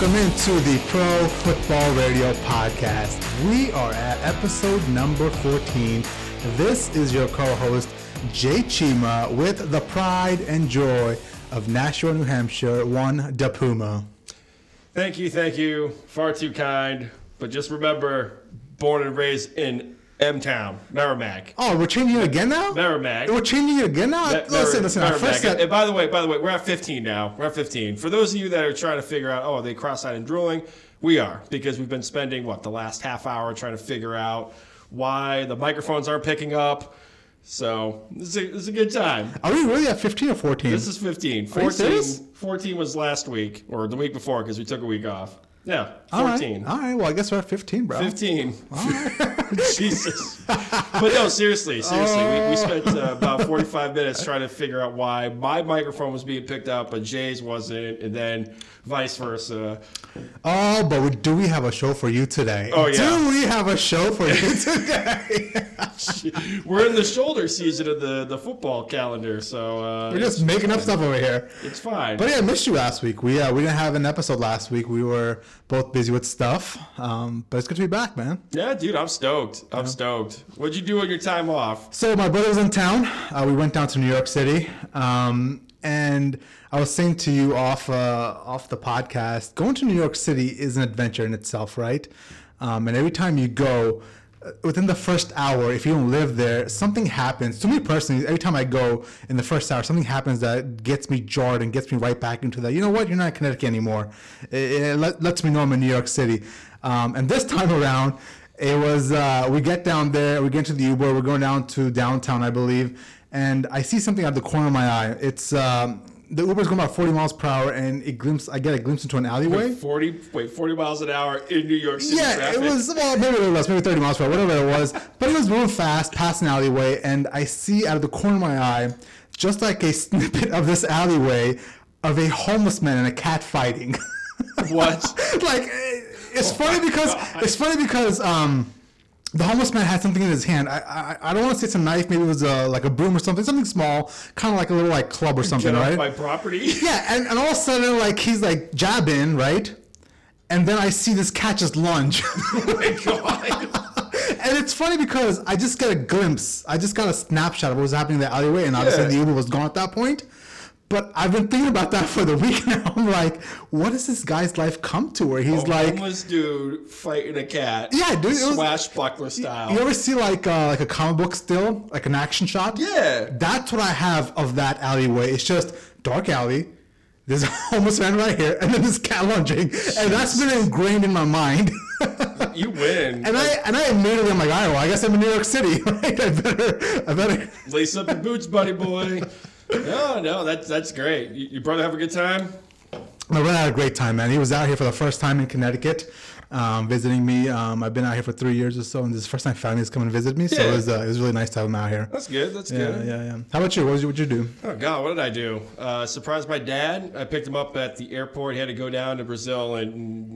Welcome into the Pro Football Radio Podcast. We are at episode number 14. This is your co-host, Jay Chima, with the pride and joy of Nashua, New Hampshire, Juan DePuma. Thank you. Far too kind. But just remember, born and raised in M-Town, Merrimack. Oh, we're changing it again now? Merrimack. We're changing it again now? Listen. And by the way, we're at 15 now. We're at 15. For those of you that are trying to figure out, are they cross-eyed and drooling? We are, because we've been spending, the last half hour trying to figure out why the microphones aren't picking up. So, this is a good time. Are we really at 15 or 14? This is 15. 14 was last week, or the week before, because we took a week off. Yeah, 14. All right. Well, I guess we're at 15, bro. 15. Right. Jesus. But no, seriously. We spent about 45 minutes trying to figure out why my microphone was being picked up, but Jay's wasn't, and then vice versa. Oh, but do we have a show for you today? Oh, yeah. Do we have a show for you today? We're in the shoulder season of the football calendar, so... we're just making up stuff over here. It's fine. But yeah, I missed you last week. We didn't have an episode last week. We were both busy with stuff, but it's good to be back, man. Yeah, dude, I'm stoked. I'm stoked. What'd you do on your time off? So my brother was in town. We went down to New York City, and I was saying to you off the podcast, going to New York City is an adventure in itself, right? And every time you go, within the first hour, if you don't live there, something happens. To me personally, every time I go in the first hour, something happens that gets me jarred and gets me right back into that. You know what? You're not in Connecticut anymore. It lets me know I'm in New York City. And this time around, it was we get down there, we get into the Uber, we're going down to downtown, I believe, and I see something out the corner of my eye. It's the Uber's going about 40 miles per hour, and I get a glimpse into an alleyway. 40 miles an hour in New York City traffic. It was, maybe it was, maybe 30 miles per hour, whatever it was. But it was moving fast, past an alleyway, and I see out of the corner of my eye, just like a snippet of this alleyway, of a homeless man and a cat fighting. What? It's funny because the homeless man had something in his hand. I don't want to say it's a knife. Maybe it was a broom or something small, kind of like a little club or something, right? Get off my property. Yeah, and all of a sudden, he's jabbing, right? And then I see this cat just lunge. Oh my God! And it's funny because I just got a glimpse. I just got a snapshot of what was happening in the alleyway, and obviously the Uber was gone at that point. But I've been thinking about that for the week now. I'm like, what does this guy's life come to where he's a homeless dude fighting a cat. Yeah, dude. Swashbuckler style. You ever see like a comic book still? Like an action shot? Yeah. That's what I have of that alleyway. It's just dark alley. There's a homeless man right here. And then this cat lunging. And that's been ingrained in my mind. You win. And I immediately, I'm like, all right, well, I guess I'm in New York City, right? I better. Lace up your boots, buddy boy. No, that's great. Your brother have a good time? My brother had a great time, man. He was out here for the first time in Connecticut, visiting me. I've been out here for 3 years or so, and this is the first time family's come and visit me. Yeah. So it was really nice to have him out here. That's good. That's good. Yeah. How about you? What did you do? Oh, God, what did I do? Surprised my dad. I picked him up at the airport. He had to go down to Brazil and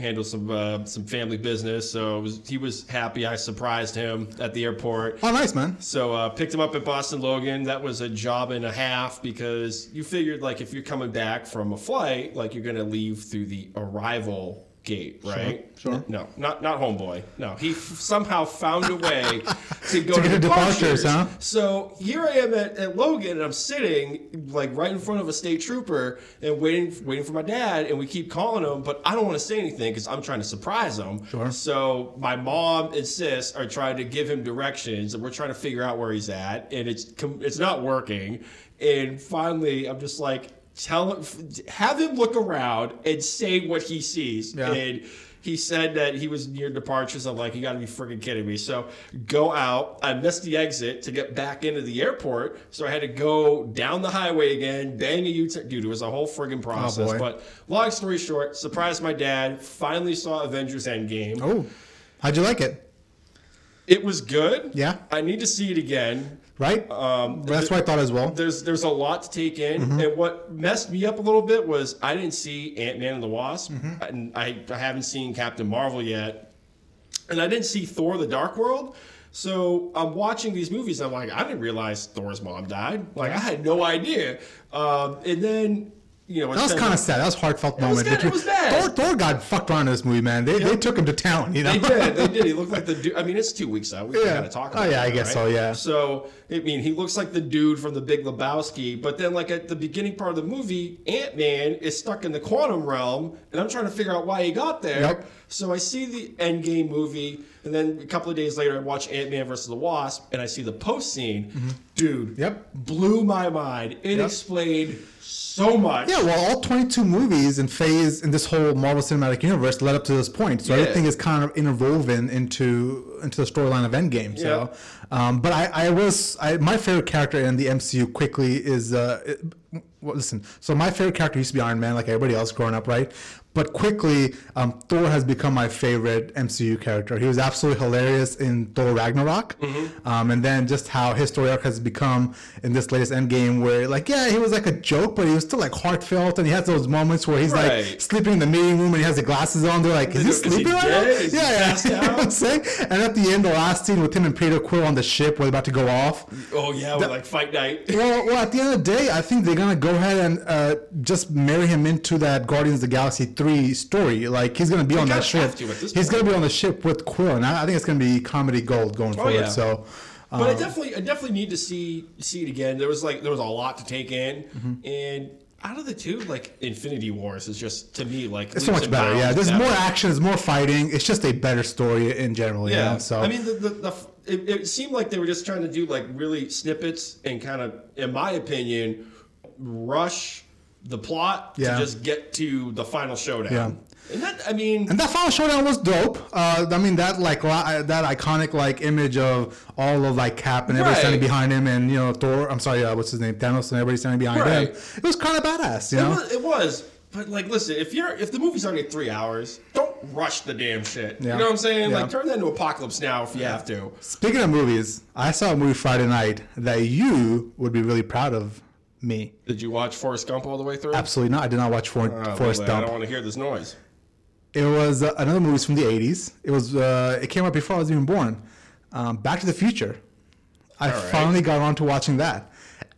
handle some family business. So he was happy. I surprised him at the airport. Oh, nice, man. So picked him up at Boston Logan. That was a job and a half because you figured if you're coming back from a flight, you're gonna leave through the arrival gate, right? Sure. No, not homeboy. No, he somehow found a way to go to departures, huh? So here I am at Logan, and I'm sitting right in front of a state trooper and waiting for my dad. And we keep calling him, but I don't want to say anything because I'm trying to surprise him. Sure. So my mom and sis are trying to give him directions, and we're trying to figure out where he's at, and it's not working. And finally, I'm just like, have him look around and say what he sees. Yeah. And he said that he was near departures. I'm like, you got to be freaking kidding me. So go out. I missed the exit to get back into the airport. So I had to go down the highway again, bang a U-turn. Dude, it was a whole friggin' process. Oh, but long story short, surprised my dad. Finally saw Avengers Endgame. Oh, how'd you like it? It was good. Yeah. I need to see it again. Right? That's what I thought as well. There's a lot to take in. Mm-hmm. And what messed me up a little bit was I didn't see Ant-Man and the Wasp. Mm-hmm. And I haven't seen Captain Marvel yet. And I didn't see Thor the Dark World. So I'm watching these movies. I'm like, I didn't realize Thor's mom died. I had no idea. And then... you know, that was kind of sad. That was a heartfelt moment. It was bad. Thor got fucked around in this movie, man. They took him to town, you know? They did. He looked like the dude. I mean, it's 2 weeks out. We got to talk about it. I guess so. So, I mean, he looks like the dude from the Big Lebowski, but then, like, at the beginning part of the movie, Ant-Man is stuck in the quantum realm, and I'm trying to figure out why he got there. Yep. So I see the Endgame movie, and then a couple of days later, I watch Ant-Man versus the Wasp, and I see the post scene. Mm-hmm. Dude, blew my mind. It explained so much. Yeah, well, all 22 movies and phase in this whole Marvel Cinematic Universe led up to this point. So everything is kind of interwoven into the storyline of Endgame. So, but my favorite character in the MCU quickly is so my favorite character used to be Iron Man, like everybody else growing up, right? But quickly, Thor has become my favorite MCU character. He was absolutely hilarious in Thor Ragnarok. Mm-hmm. And then just how his story arc has become in this latest Endgame where, like, he was like a joke, but he was still, like, heartfelt. And he has those moments where he's, like, sleeping in the meeting room and he has the glasses on. They're like, is he sleeping right now? Yeah. You know what I'm saying? And at the end, the last scene with him and Peter Quill on the ship where they're about to go off. Oh, yeah, with, like, fight night. Well, at the end of the day, I think they're going to go ahead and just marry him into that Guardians of the Galaxy 3 story. Like, he's going to be on that ship. He's going to be on the ship with Quill, and I think it's going to be comedy gold going forward. Yeah. So, but I definitely need to see it again. There was a lot to take in, and out of the two, like, Infinity Wars is just, to me, like, it's so much better. Yeah, there's more action, there's more fighting. It's just a better story in general. Yeah. You know? So I mean, it seemed like they were just trying to do, like, really snippets and kind of, in my opinion, rush the plot to just get to the final showdown. Yeah. And that final showdown was dope. I mean, that iconic, like, image of all of, like, Cap and everybody standing behind him, and, you know, Thanos and everybody standing behind him. It was kind of badass, you know? It was. But, like, listen, if the movie's only 3 hours, don't rush the damn shit. Yeah. You know what I'm saying? Yeah. Like, turn that into Apocalypse Now if you have to. Speaking of movies, I saw a movie Friday night that you would be really proud of. Me. Did you watch Forrest Gump all the way through? Absolutely not. I did not watch Forrest Gump. I don't want to hear this noise. It was another movie from the 80s. It was it came out before I was even born. Back to the Future. I finally got around to watching that.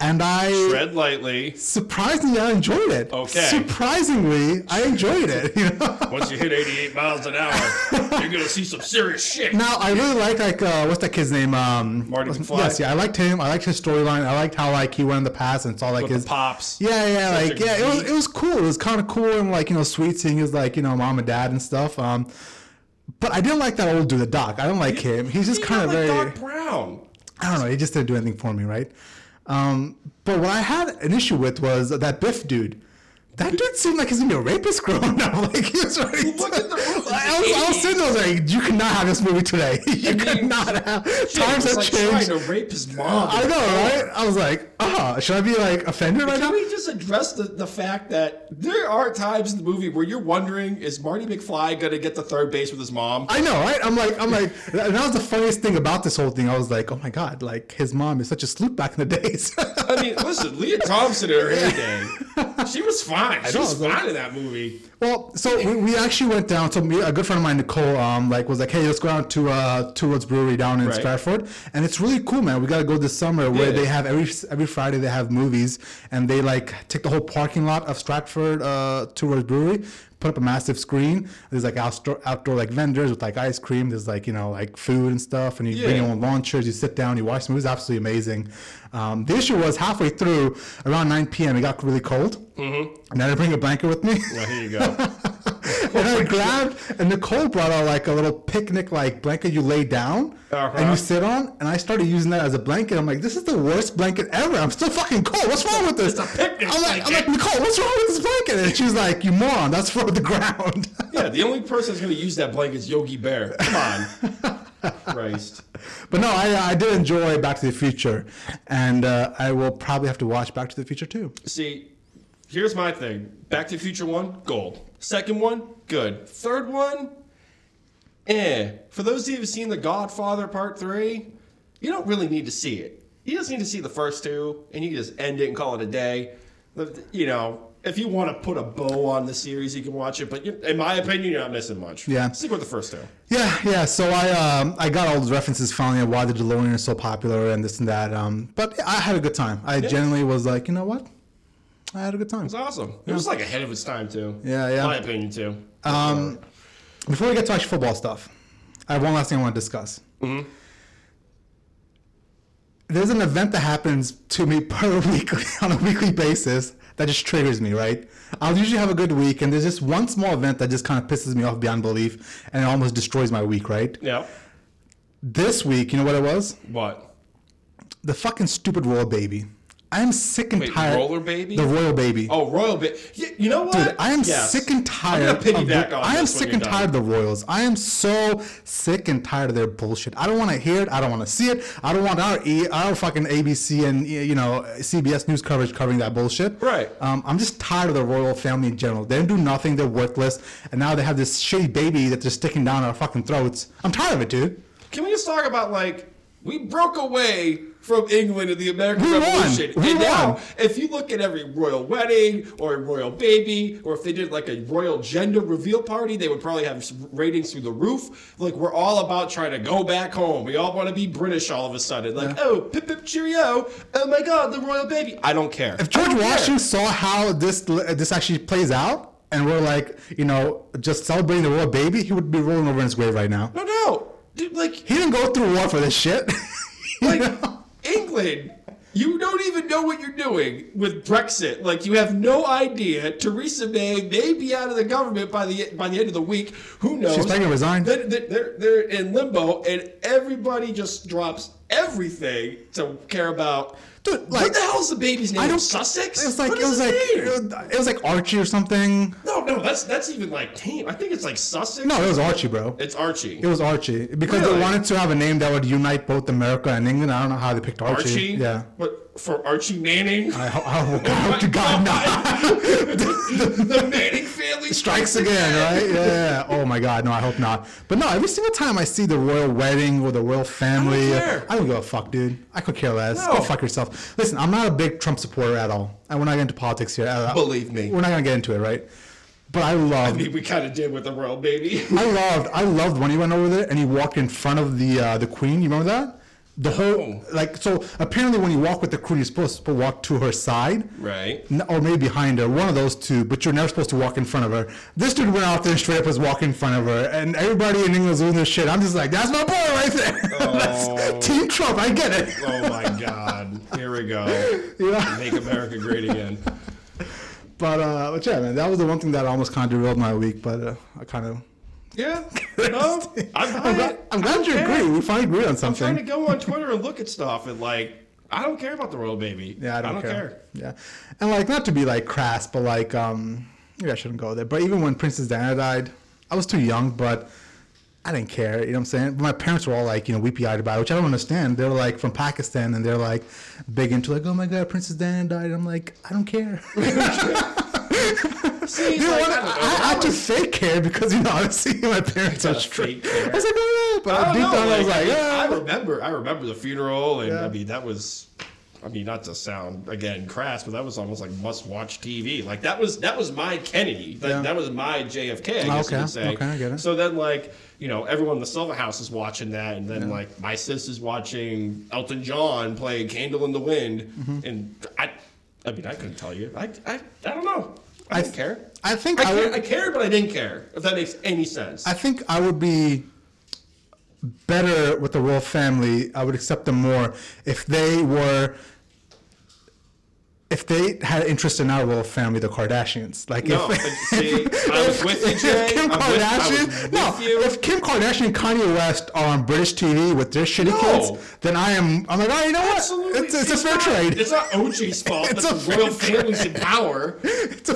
And I... Tread lightly. Surprisingly, I enjoyed it. Okay. Surprisingly, I enjoyed it. You know? Once you hit 88 miles an hour, you're going to see some serious shit. Now, I really like what's that kid's name? Marty McFly. Yes, I liked him. I liked his storyline. I liked how, like, he went in the past and saw, like, his... pops. It was cool. It was kind of cool and, like, you know, sweet seeing his, like, you know, mom and dad and stuff. But I didn't like that old dude, the Doc. I don't like him. He's just kind of very... Doc Brown. I don't know. He just didn't do anything for me, right? But what I had an issue with was that Biff dude. That dude seemed like he's going to be a rapist growing up. Like, he was ready to... I was sitting there, I was like, you cannot have this movie today. Times have changed. Trying to rape his mom. I know, right? I was like, should I be, like, offended right now? Can we just address the fact that there are times in the movie where you're wondering, is Marty McFly going to get to third base with his mom? I know, right? I'm like, that was the funniest thing about this whole thing. I was like, oh my God, like, his mom is such a sleep back in the days. I mean, listen, Leah Thompson in her day, she was fine. She was fine in that movie. Well, so we actually went down. So a good friend of mine, Nicole, was like, "Hey, let's go down to Two Worlds Brewery down in Stratford, and it's really cool, man. We got to go this summer where they have every Friday they have movies, and they, like, take the whole parking lot of Stratford Two Worlds Brewery." Put up a massive screen. There's, like, outdoor like vendors with, like, ice cream. There's, like, you know, like, food and stuff, and you bring your own lawn chairs. You sit down, you watch the movies. Absolutely amazing. The issue was halfway through, around 9 p.m., it got really cold. Mm-hmm. And I didn't bring a blanket with me. Well, here you go. And I grabbed, and Nicole brought out, like, a little picnic, like, blanket you lay down and you sit on, and I started using that as a blanket. I'm like, this is the worst blanket ever. I'm still fucking cold. What's wrong with this? It's a picnic blanket. I'm like, Nicole, what's wrong with this blanket? And she's like, you moron, that's for the ground. Yeah, the only person that's going to use that blanket is Yogi Bear. Come on. Christ. But no, I did enjoy Back to the Future, and I will probably have to watch Back to the Future 2. See, here's my thing. Back to the Future 1, gold. Second one, good. Third one, For those of you who've seen The Godfather Part 3, you don't really need to see it. You just need to see the first two, and you can just end it and call it a day. You know, if you want to put a bow on the series, you can watch it. But in my opinion, you're not missing much. Yeah. Stick with the first two. Yeah. So I got all those references finally of why The DeLorean is so popular and this and that. But I had a good time. I generally was like, you know what? I had a good time. It was awesome. It was like ahead of its time, too. Yeah, yeah. In my opinion, too. Before we get to actual football stuff, I have one last thing I want to discuss. Mm-hmm. There's an event that happens to me on a weekly basis that just triggers me, right? I'll usually have a good week, and there's just one small event that just kind of pisses me off beyond belief, and it almost destroys my week, right? Yeah. This week, you know what it was? What? The fucking stupid royal baby. I am sick and tired. Roller baby? The royal baby. Oh, royal baby. You know what? Dude, I am sick and tired. I'm going to piggyback on I am sick and tired of the royals. I am so sick and tired of their bullshit. I don't want to hear it. I don't want to see it. I don't want our fucking ABC and, you know, CBS news coverage covering that bullshit. Right. I'm just tired of the royal family in general. They don't do nothing. They're worthless. And now they have this shitty baby that they're sticking down our fucking throats. I'm tired of it, dude. Can we just talk about, like, we broke away from England in the American Revolution. And now, if you look at every royal wedding or a royal baby, or if they did like a royal gender reveal party, they would probably have ratings through the roof. Like, we're all about trying to go back home. We all want to be British all of a sudden. Like, oh, pip pip cheerio. Oh my God, the royal baby. I don't care. If George Washington saw how this actually plays out, and we're like, you know, just celebrating the royal baby, he would be rolling over in his grave right now. No. Dude, like, he didn't go through war for this shit. Like, England, you don't even know what you're doing with Brexit. Like, you have no idea. Theresa May may be out of the government by the end of the week. Who knows? She's thinking to resign. They're in limbo, and everybody just drops everything to care about. Dude, like, what the hell is the baby's name? Sussex? It was like Archie or something. No, that's even like tame. I think it's like Sussex. No, it was Archie, bro. It's Archie. It was Archie because they wanted to have a name that would unite both America and England. I don't know how they picked Archie. Archie? Yeah. But for Archie Manning? I hope to God not. the Manning family strikes again, right? Yeah. Oh my God, no, I hope not. But no, every single time I see the royal wedding or the royal family, I don't give a fuck, dude. I could care less. No. Go fuck yourself. Listen, I'm not a big Trump supporter at all. And we're not getting into politics here. Believe me. We're not going to get into it, right? But I mean, we kind of did with the royal baby. I loved when he went over there and he walked in front of the queen. You remember that? The whole, like, so apparently when you walk with the queen, you're supposed to walk to her side. Right. Or maybe behind her. One of those two. But you're never supposed to walk in front of her. This dude went out there and straight up was walking in front of her. And everybody in England was doing their shit. I'm just like, that's my boy right there. Oh. That's Team Trump. I get it. Oh, my God. Here we go. Yeah. Make America great again. But yeah, man, that was the one thing that almost kind of derailed my week. But I kind of... Yeah, no, I'm glad you agree. We finally agree on something. I'm trying to go on Twitter and look at stuff, and like, I don't care about the royal baby. Yeah, I don't care. Yeah, and like, not to be like crass, but like, maybe I shouldn't go there. But even when Princess Diana died, I was too young, but I didn't care. You know what I'm saying? My parents were all like, you know, weepy-eyed about it, which I don't understand. They're like from Pakistan, and they're like big into like, oh my God, Princess Diana died. And I'm like, I don't care. See, dude, like, I just fake care because, you know, I was seeing my parents are straight. I was like, oh, yeah. But I remember the funeral, and yeah. I mean, that was, I mean, not to sound again crass, but that was almost like must-watch TV. Like that was my Kennedy. Like, yeah. That was my JFK. I guess you could say. Okay, I get it. So then, like, you know, everyone in the Silver House is watching that, and then like my sister's watching Elton John play "Candle in the Wind," and I mean, I couldn't tell you. I don't know. I didn't care. I think I cared, but I didn't care, if that makes any sense. I think I would be better with the royal family. I would accept them more if they were... If they had interest in our royal family, the Kardashians. Like, no, I was with you, Jay. If Kim Kardashian and Kanye West are on British TV with their shitty kids, then I'm like, oh, you know what? Absolutely. It's a fair trade. It's not OJ's fault that the royal family's in power. It's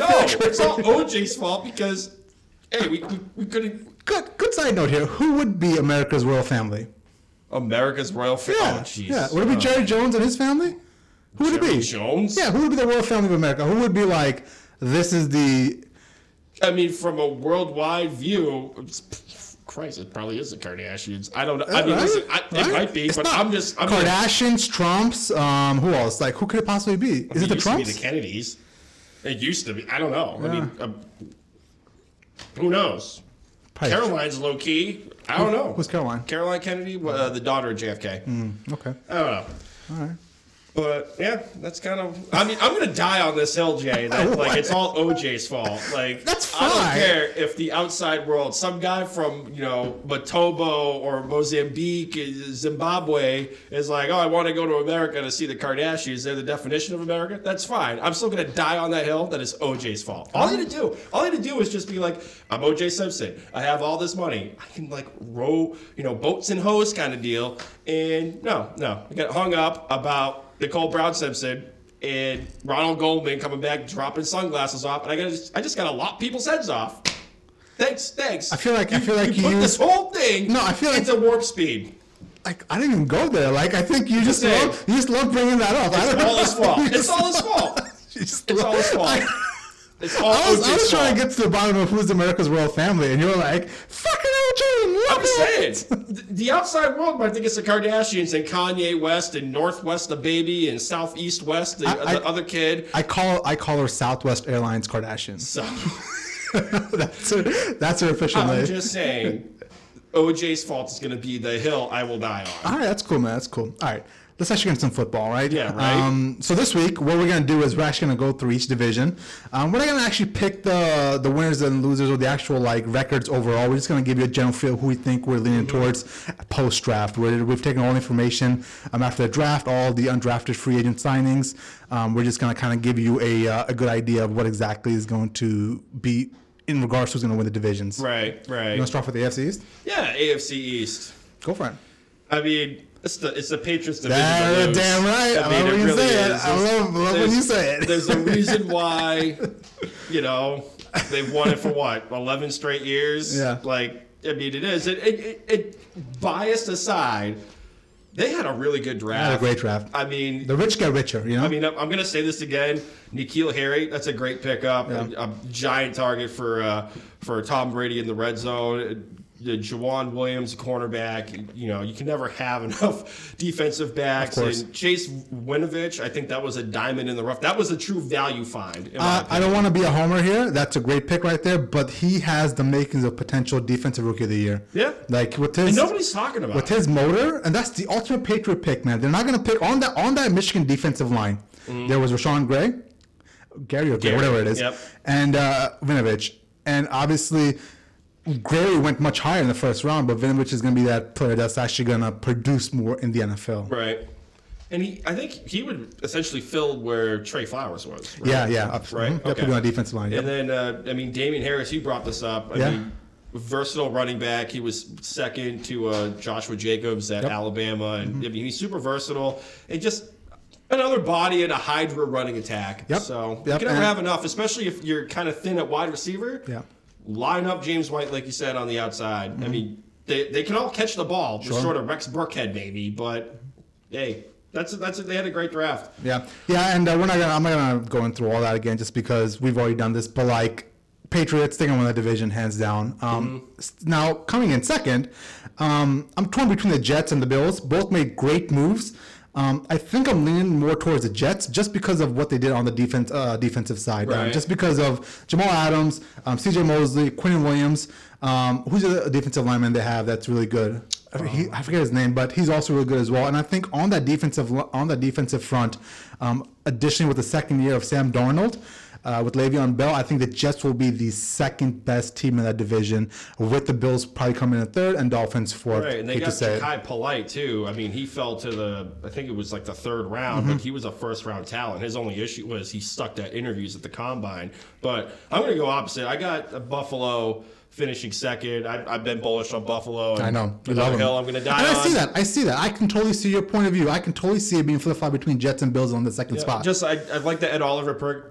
all OJ's fault because, hey, we couldn't... Good side note here. Who would be America's royal family? America's royal family? Yeah. Oh, jeez. Yeah. Would it be Jerry Jones and his family? Who would Jerry it be? Jones? Yeah, who would be the royal family of America? Who would be like, this is the... I mean, from a worldwide view, Christ, it probably is the Kardashians. I don't know. I mean, right? Listen, it might be, it's but not... I'm just... I'm Kardashians, just... Trumps, who else? Like, who could it possibly be? Is it the Trumps? It used to be the Kennedys. It used to be. I don't know. Yeah. I mean, who knows? Probably. Caroline's low-key. I don't know. Who's Caroline? Caroline Kennedy, the daughter of JFK. Okay. I don't know. All right. But yeah, that's kind of. I mean, I'm gonna die on this hill, Jay. That like it's all OJ's fault. Like that's fine. I don't care if the outside world, some guy from Matobo or Mozambique, Zimbabwe, is like, oh, I want to go to America to see the Kardashians. They're the definition of America. That's fine. I'm still gonna die on that hill. That is OJ's fault. All I had to do is just be like, I'm OJ Simpson. I have all this money. I can like row, boats and hoes kind of deal. And no, I got hung up about Nicole Brown Simpson and Ronald Goldman coming back, dropping sunglasses off, and I just got to lop people's heads off. Thanks. I feel like you put this whole thing. No, I feel like it's a warp speed. Like I didn't even go there. Like I think you just love bringing that up. It's all his fault. I was trying to get to the bottom of who's America's royal family, and you were like, fucking OJ, I'm saying, the outside world might think it's the Kardashians and Kanye West and Northwest the baby and Southeast West the other kid. I call her Southwest Airlines Kardashians. So. that's her official name. I'm just saying, OJ's fault is going to be the hill I will die on. All right, that's cool, man. That's cool. All right. Let's actually get some football, right? Yeah, right. So this week, what we're going to do is we're actually going to go through each division. We're not going to actually pick the winners and losers or the actual like records overall. We're just going to give you a general feel of who we think we're leaning towards post-draft. We've taken all the information after the draft, all the undrafted free agent signings. We're just going to kind of give you a good idea of what exactly is going to be in regards to who's going to win the divisions. Right. You want to start with the AFC East? Yeah, AFC East. Go for it. I mean... It's the Patriots division. That's damn right. I love when you say it. There's a reason why, they've won it for what, 11 straight years. Yeah. It is. It biased aside. They had a really good draft. They had a great draft. I mean... The rich get richer, I mean, I'm going to say this again. N'Keal Harry, that's a great pickup. Yeah. A giant target for Tom Brady in the red zone. The Juwan Williams, cornerback, you can never have enough defensive backs. And Chase Winovich, I think that was a diamond in the rough. That was a true value find. I don't want to be a homer here. That's a great pick right there. But he has the makings of potential defensive rookie of the year. Yeah. And nobody's talking about it. With his motor, and that's the ultimate Patriot pick, man. They're not going to pick on that Michigan defensive line. Mm-hmm. There was Rashan Gary, whatever it is, yep. And Winovich. And obviously... Gray went much higher in the first round, but Vinovich is going to be that player that's actually going to produce more in the NFL. Right. And I think he would essentially fill where Trey Flowers was. Right? Yeah. Right? Mm-hmm. Okay. On the defensive line. Yep. And then, Damian Harris, you brought this up. I mean, versatile running back. He was second to Joshua Jacobs at Alabama. And mm-hmm. He's super versatile. And just... another body in a Hydra running attack. Yep. So you can never have enough, especially if you're kind of thin at wide receiver. Yeah. Line up James White, like you said, on the outside. Mm-hmm. I mean, they can all catch the ball, just sort of Rex Burkhead maybe. But hey, they had a great draft. Yeah, and I'm not gonna go through all that again, just because we've already done this. But Patriots, they're gonna win that division hands down. Now coming in second, I'm torn between the Jets and the Bills. Both made great moves. I think I'm leaning more towards the Jets just because of what they did on the defensive side. Right. Just because of Jamal Adams, C.J. Mosley, Quinn Williams. Who's the defensive lineman they have that's really good? I forget his name, but he's also really good as well. And I think on that defensive front, additionally with the second year of Sam Darnold, with Le'Veon Bell, I think the Jets will be the second best team in that division, with the Bills probably coming in third and Dolphins fourth. Right, and they got Ja'Kai Polite too. I mean, he fell to I think it was the third round, mm-hmm. but he was a first round talent. His only issue was he sucked at interviews at the combine. But I'm going to go opposite. I got Buffalo finishing second. I've been bullish on Buffalo. And I know. You love him. I'm going to die on. I see that. I can totally see your point of view. I can totally see it being flip-flop between Jets and Bills on the second spot. Just I like the Ed Oliver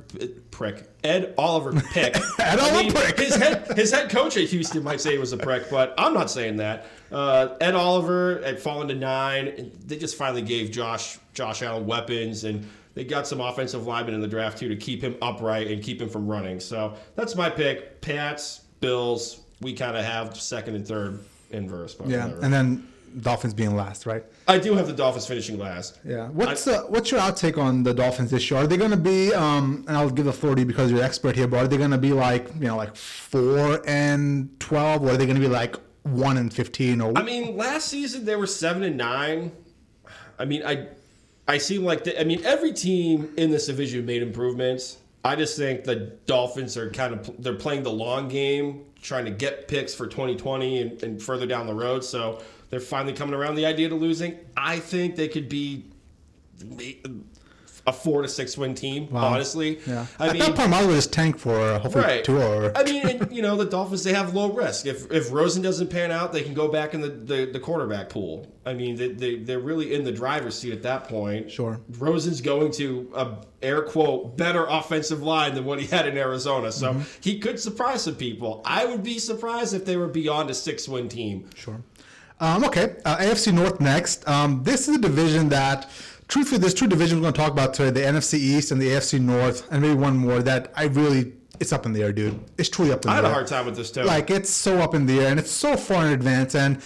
pick. Ed Oliver prick. His head coach at Houston might say it was a prick, but I'm not saying that. Ed Oliver had fallen to 9. And they just finally gave Josh Allen weapons, and they got some offensive linemen in the draft, too, to keep him upright and keep him from running. So that's my pick. Pats. Bills, we kind of have second and third inverse. And then Dolphins being last, right? I do have the Dolphins finishing last. Yeah. What's your outtake on the Dolphins this year? Are they going to be, and I'll give the 40 because you're an expert here, but are they going to be 4-12, or are they going to be 1-15? Last season they were 7-9. I mean, I I seem like, every team in this division made improvements. I just think the Dolphins are they're playing the long game, trying to get picks for 2020 and further down the road. So they're finally coming around the idea to losing. I think they could be a 4 to 6 win team, honestly. Yeah. I thought Palmeiras was tanked for hopefully two or. I mean, the Dolphins, they have low risk. If Rosen doesn't pan out, they can go back in the quarterback pool. I mean, they're really in the driver's seat at that point. Sure. Rosen's going to a air quote better offensive line than what he had in Arizona, so he could surprise some people. I would be surprised if they were beyond a 6-win team. Sure. Okay. AFC North next. This is a division that. Truthfully, there's two divisions we're going to talk about today, the NFC East and the AFC North, and maybe one more that it's up in the air, dude. It's truly up in the air. I had a hard time with this, too. It's so up in the air, and it's so far in advance, and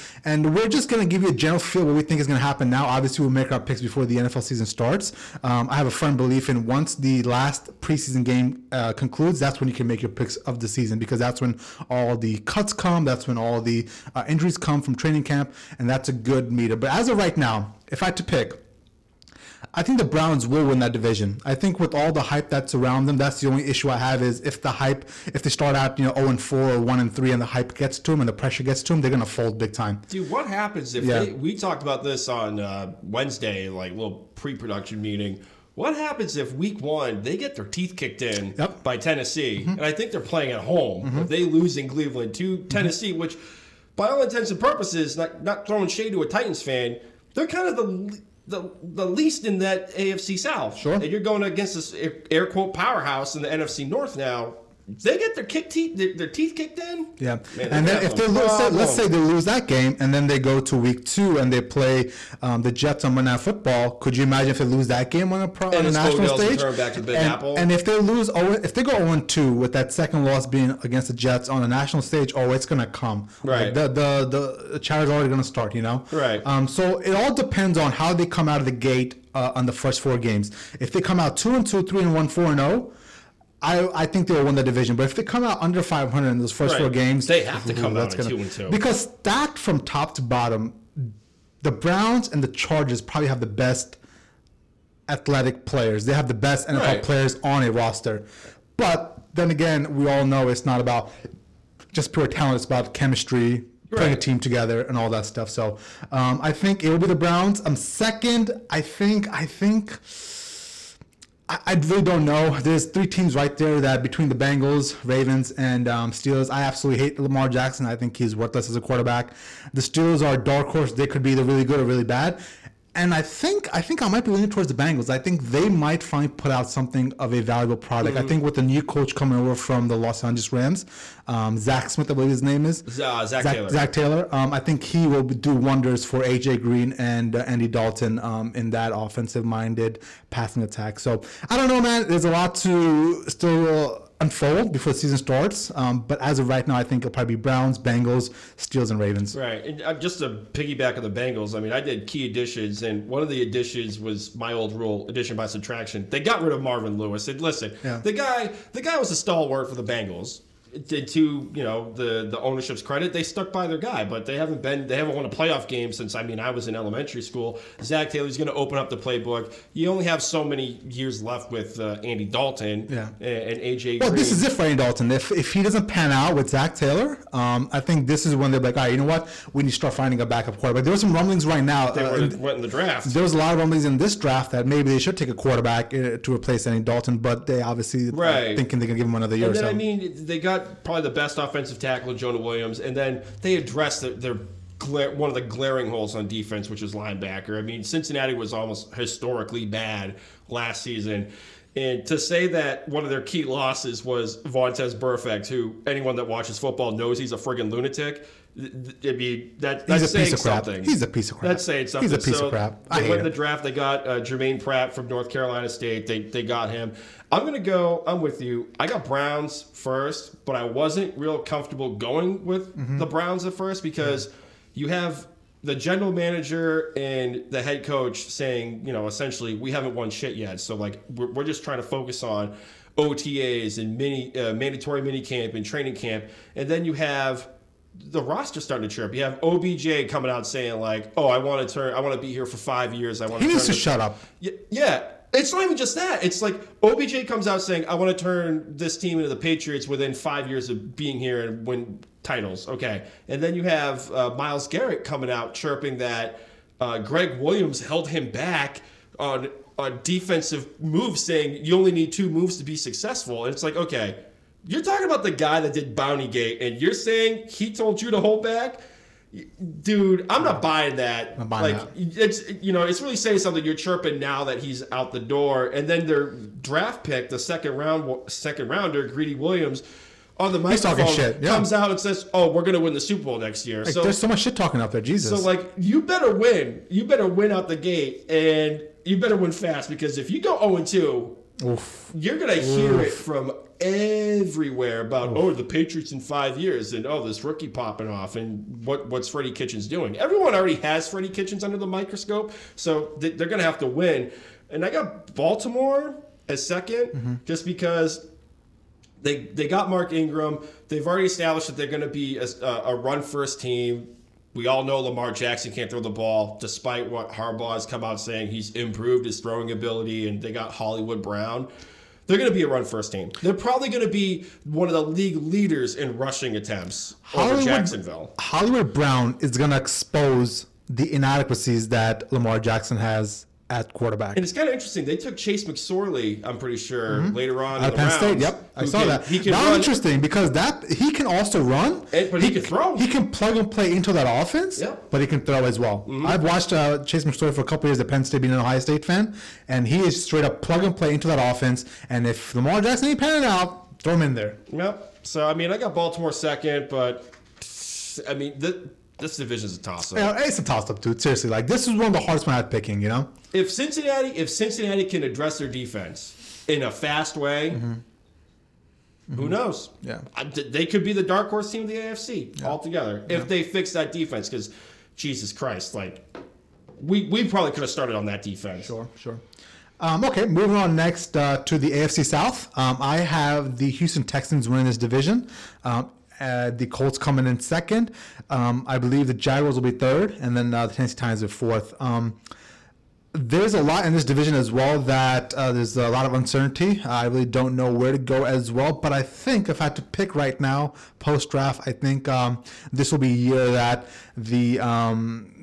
we're just going to give you a general feel of what we think is going to happen now. Obviously, we'll make our picks before the NFL season starts. I have a firm belief in once the last preseason game concludes, that's when you can make your picks of the season, because that's when all the cuts come, that's when all the injuries come from training camp, and that's a good meter. But as of right now, if I had to pick, I think the Browns will win that division. I think with all the hype that's around them, that's the only issue I have is if they start out 0-4 or 1-3 and the hype gets to them and the pressure gets to them, they're going to fold big time. Dude, what happens if we talked about this on Wednesday, like a little pre-production meeting. What happens if week one, they get their teeth kicked in by Tennessee? And I think they're playing at home. If they lose in Cleveland to Tennessee, which by all intents and purposes, not throwing shade to a Titans fan, they're kind of the least in that AFC South. Sure. And you're going against this air quote powerhouse in the NFC North now. They get their teeth kicked in. Yeah. Man, and then if they lose, let's say they lose that game and then they go to week two and they play the Jets on Monday Night Football. Could you imagine if they lose that game on the national stage? Back to and if they lose, if they go 0-2 with that second loss being against the Jets on a national stage, it's going to come. Right. Like the chatter is already going to start, Right. So it all depends on how they come out of the gate on the first four games. If they come out 2-2, 3-1, 4-0. I think they'll win the division, but if they come out under 500 in those first four games, they have to come out 2-2. Because stacked from top to bottom, the Browns and the Chargers probably have the best athletic players. They have the best NFL players on a roster. But then again, we all know it's not about just pure talent. It's about chemistry, putting a team together, and all that stuff. So I think it will be the Browns. I'm second. I think. I really don't know. There's three teams right there that between the Bengals, Ravens, and Steelers, I absolutely hate Lamar Jackson. I think he's worthless as a quarterback. The Steelers are a dark horse. They could be either really good or really bad. And I think I might be leaning towards the Bengals. I think they might finally put out something of a valuable product. I think with the new coach coming over from the Los Angeles Rams, Zach Smith, I believe his name is. Zach Taylor. Zach Taylor. I think he will do wonders for A.J. Green and Andy Dalton in that offensive-minded passing attack. So I don't know, man. There's a lot to still unfold before the season starts, but as of right now, I think it'll probably be Browns, Bengals, Steelers, and Ravens. Right, and just to piggyback on the Bengals, I did key additions, and one of the additions was my old rule, addition by subtraction. They got rid of Marvin Lewis, and listen, the guy was a stalwart for the Bengals. To the ownership's credit, they stuck by their guy, but they haven't won a playoff game since I was in elementary school. Zach Taylor's going to open up the playbook. You only have so many years left with Andy Dalton and AJ. Well, Green. This is it for Andy Dalton. If he doesn't pan out with Zach Taylor, I think this is when they're like, all right, you know what? We need to start finding a backup quarterback. There were some rumblings right now. They went in the draft. There was a lot of rumblings in this draft that maybe they should take a quarterback to replace Andy Dalton, but they obviously are thinking they're going to give him another year. And then, they got probably the best offensive tackle, Jonah Williams, and then they addressed one of the glaring holes on defense, which is linebacker. Cincinnati was almost historically bad last season, and to say that one of their key losses was Vontaze Burfict, who anyone that watches football knows he's a friggin' lunatic. That's saying something. He's a piece of crap. That's saying something. He's a piece of crap. I hate him. The draft, they got Jermaine Pratt from North Carolina State. They got him. I'm with you. I got Browns first, but I wasn't real comfortable going with the Browns at first because you have the general manager and the head coach saying, essentially, we haven't won shit yet. So, we're just trying to focus on OTAs and mandatory minicamp and training camp. And then you have the roster's starting to chirp. You have OBJ coming out saying like, "Oh, I want to be here for 5 years. I want." He needs to shut up. Yeah. It's not even just that. It's like OBJ comes out saying, I want to turn this team into the Patriots within 5 years of being here and win titles. Okay. And then you have Miles Garrett coming out chirping that Greg Williams held him back on a defensive move, saying you only need 2 moves to be successful. And it's like, okay, you're talking about the guy that did Bountygate, and you're saying he told you to hold back? Dude, I'm not buying that. I'm buying that. It's, you know, it's really saying something. You're chirping now that he's out the door, and then their draft pick, the second rounder, Greedy Williams, on the microphone comes out and says, "Oh, we're going to win the Super Bowl next year." Like, so there's so much shit talking out there, Jesus. So like, you better win. You better win out the gate, and you better win fast, because if you go 0-2, you're going to hear it from everywhere about, oh, the Patriots in 5 years, and oh, this rookie popping off, and what's Freddie Kitchens doing? Everyone already has Freddie Kitchens under the microscope, so they're going to have to win. And I got Baltimore as second, just because they got Mark Ingram. They've already established that they're going to be a run-first team. We all know Lamar Jackson can't throw the ball, despite what Harbaugh has come out saying. He's improved his throwing ability, and they got Hollywood Brown. They're going to be a run-first team. They're probably going to be one of the league leaders in rushing attempts over Jacksonville. Hollywood Brown is going to expose the inadequacies that Lamar Jackson has at quarterback. And it's kind of interesting. They took Chase McSorley, I'm pretty sure, later on at Penn State. Yep, I saw that. That was interesting, because that he can also run, but he can throw. He can plug and play into that offense, but he can throw as well. I've watched Chase McSorley for a couple of years at Penn State, being an Ohio State fan, and he is straight up plug and play into that offense. And if Lamar Jackson ain't panning out, throw him in there. Yep. So I mean, I got Baltimore second, but I mean this division's a toss-up. Yeah, it's a toss-up, dude. Seriously, like, this is one of the hardest ones I'm picking, you know? If Cincinnati can address their defense in a fast way, who knows? Yeah, they could be the dark horse team of the AFC altogether if they fix that defense. Because Jesus Christ, like, we probably could have started on that defense. Sure. Okay, moving on next to the AFC South. I have the Houston Texans winning this division. The Colts coming in second. I believe the Jaguars will be third, and then the Tennessee Titans are fourth. There's a lot in this division as well that there's a lot of uncertainty. I really don't know where to go as well, but I think if I had to pick right now, post-draft, I think this will be a year that the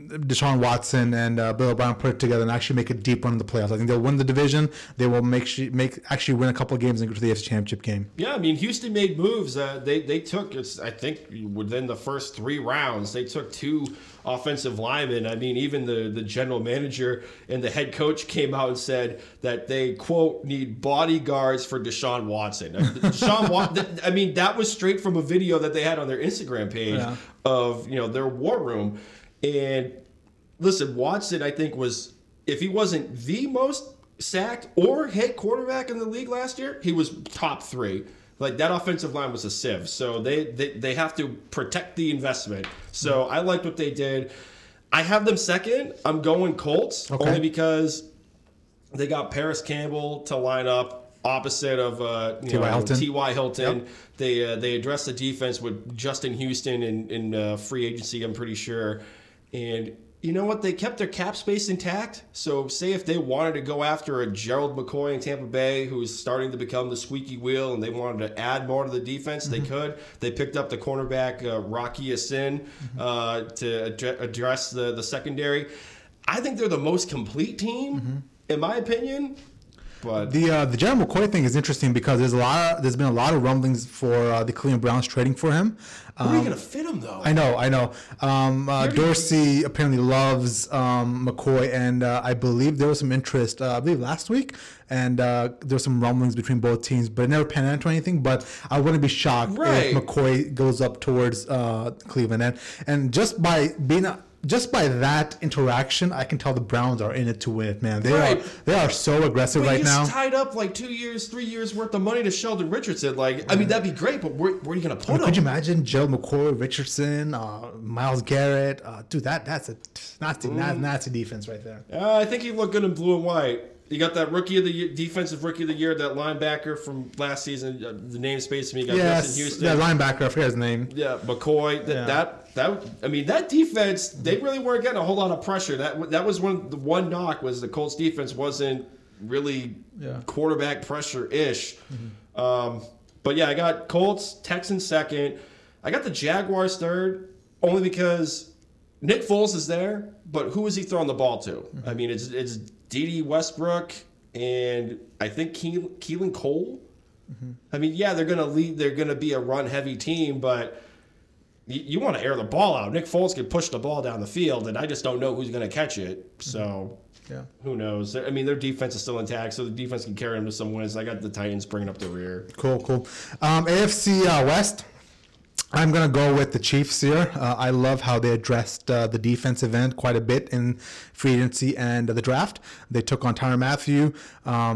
Deshaun Watson and Bill O'Brien put it together and actually make a deep run in the playoffs. I think they'll win the division. They will actually win a couple of games and go to the AFC Championship game. Yeah, I mean, Houston made moves. They took, I think, within the first 3 rounds, they took 2 offensive linemen. I mean, even the general manager and the head coach came out and said that they, quote, need bodyguards for Deshaun Watson. I mean, that was straight from a video that they had on their Instagram page of, you know, their war room. And listen, Watson, I think, was, if he wasn't the most sacked or hit quarterback in the league last year, he was top 3. Like, that offensive line was a sieve. So they have to protect the investment. So I liked what they did. I have them second. I'm going Colts only because they got Paris Campbell to line up opposite of T.Y. Hilton. Yep. They addressed the defense with Justin Houston in free agency, I'm pretty sure. And you know what? They kept their cap space intact. So say if they wanted to go after a Gerald McCoy in Tampa Bay, who is starting to become the squeaky wheel, and they wanted to add more to the defense, they could. They picked up the cornerback, Rocky Sin, to address the secondary. I think they're the most complete team, in my opinion. But the Gerald McCoy thing is interesting because there's been a lot of rumblings for the Cleveland Browns trading for him. Where are you going to fit him, though? I know. Dorsey apparently loves McCoy, and I believe there was some interest, last week, and there were some rumblings between both teams, but it never panned out to anything. But I wouldn't be shocked if McCoy goes up towards Cleveland. And just by being just by that interaction, I can tell the Browns are in it to win it, man. They are so aggressive right now. They just tied up like 3 years worth of money to Sheldon Richardson. Like, I mean, that'd be great, but where are you going to put him? Could you imagine Gerald McCoy, Richardson, Miles Garrett? Dude, that's a nasty defense right there. I think he looked good in blue and white. You got that rookie of the year, defensive rookie of the year, that linebacker from last season. The name spaced me. You got Justin Houston. Yeah, linebacker. I forget his name. Yeah, McCoy. I mean, that defense. They really weren't getting a whole lot of pressure. That was the one knock was the Colts defense wasn't really quarterback pressure ish. Mm-hmm. But yeah, I got Colts, Texans second. I got the Jaguars third, only because Nick Foles is there, but who is he throwing the ball to? Mm-hmm. I mean, it's Dede Westbrook and I think Keelan Cole. Mm-hmm. I mean, yeah, they're going to lead. They're going to be a run-heavy team, but you want to air the ball out. Nick Foles can push the ball down the field, and I just don't know who's going to catch it. So, who knows? I mean, their defense is still intact, so the defense can carry them to some wins. I got the Titans bringing up the rear. Cool. AFC West. I'm going to go with the Chiefs here. I love how they addressed the defensive end quite a bit in free agency and the draft. They took on Tyrann Mathieu.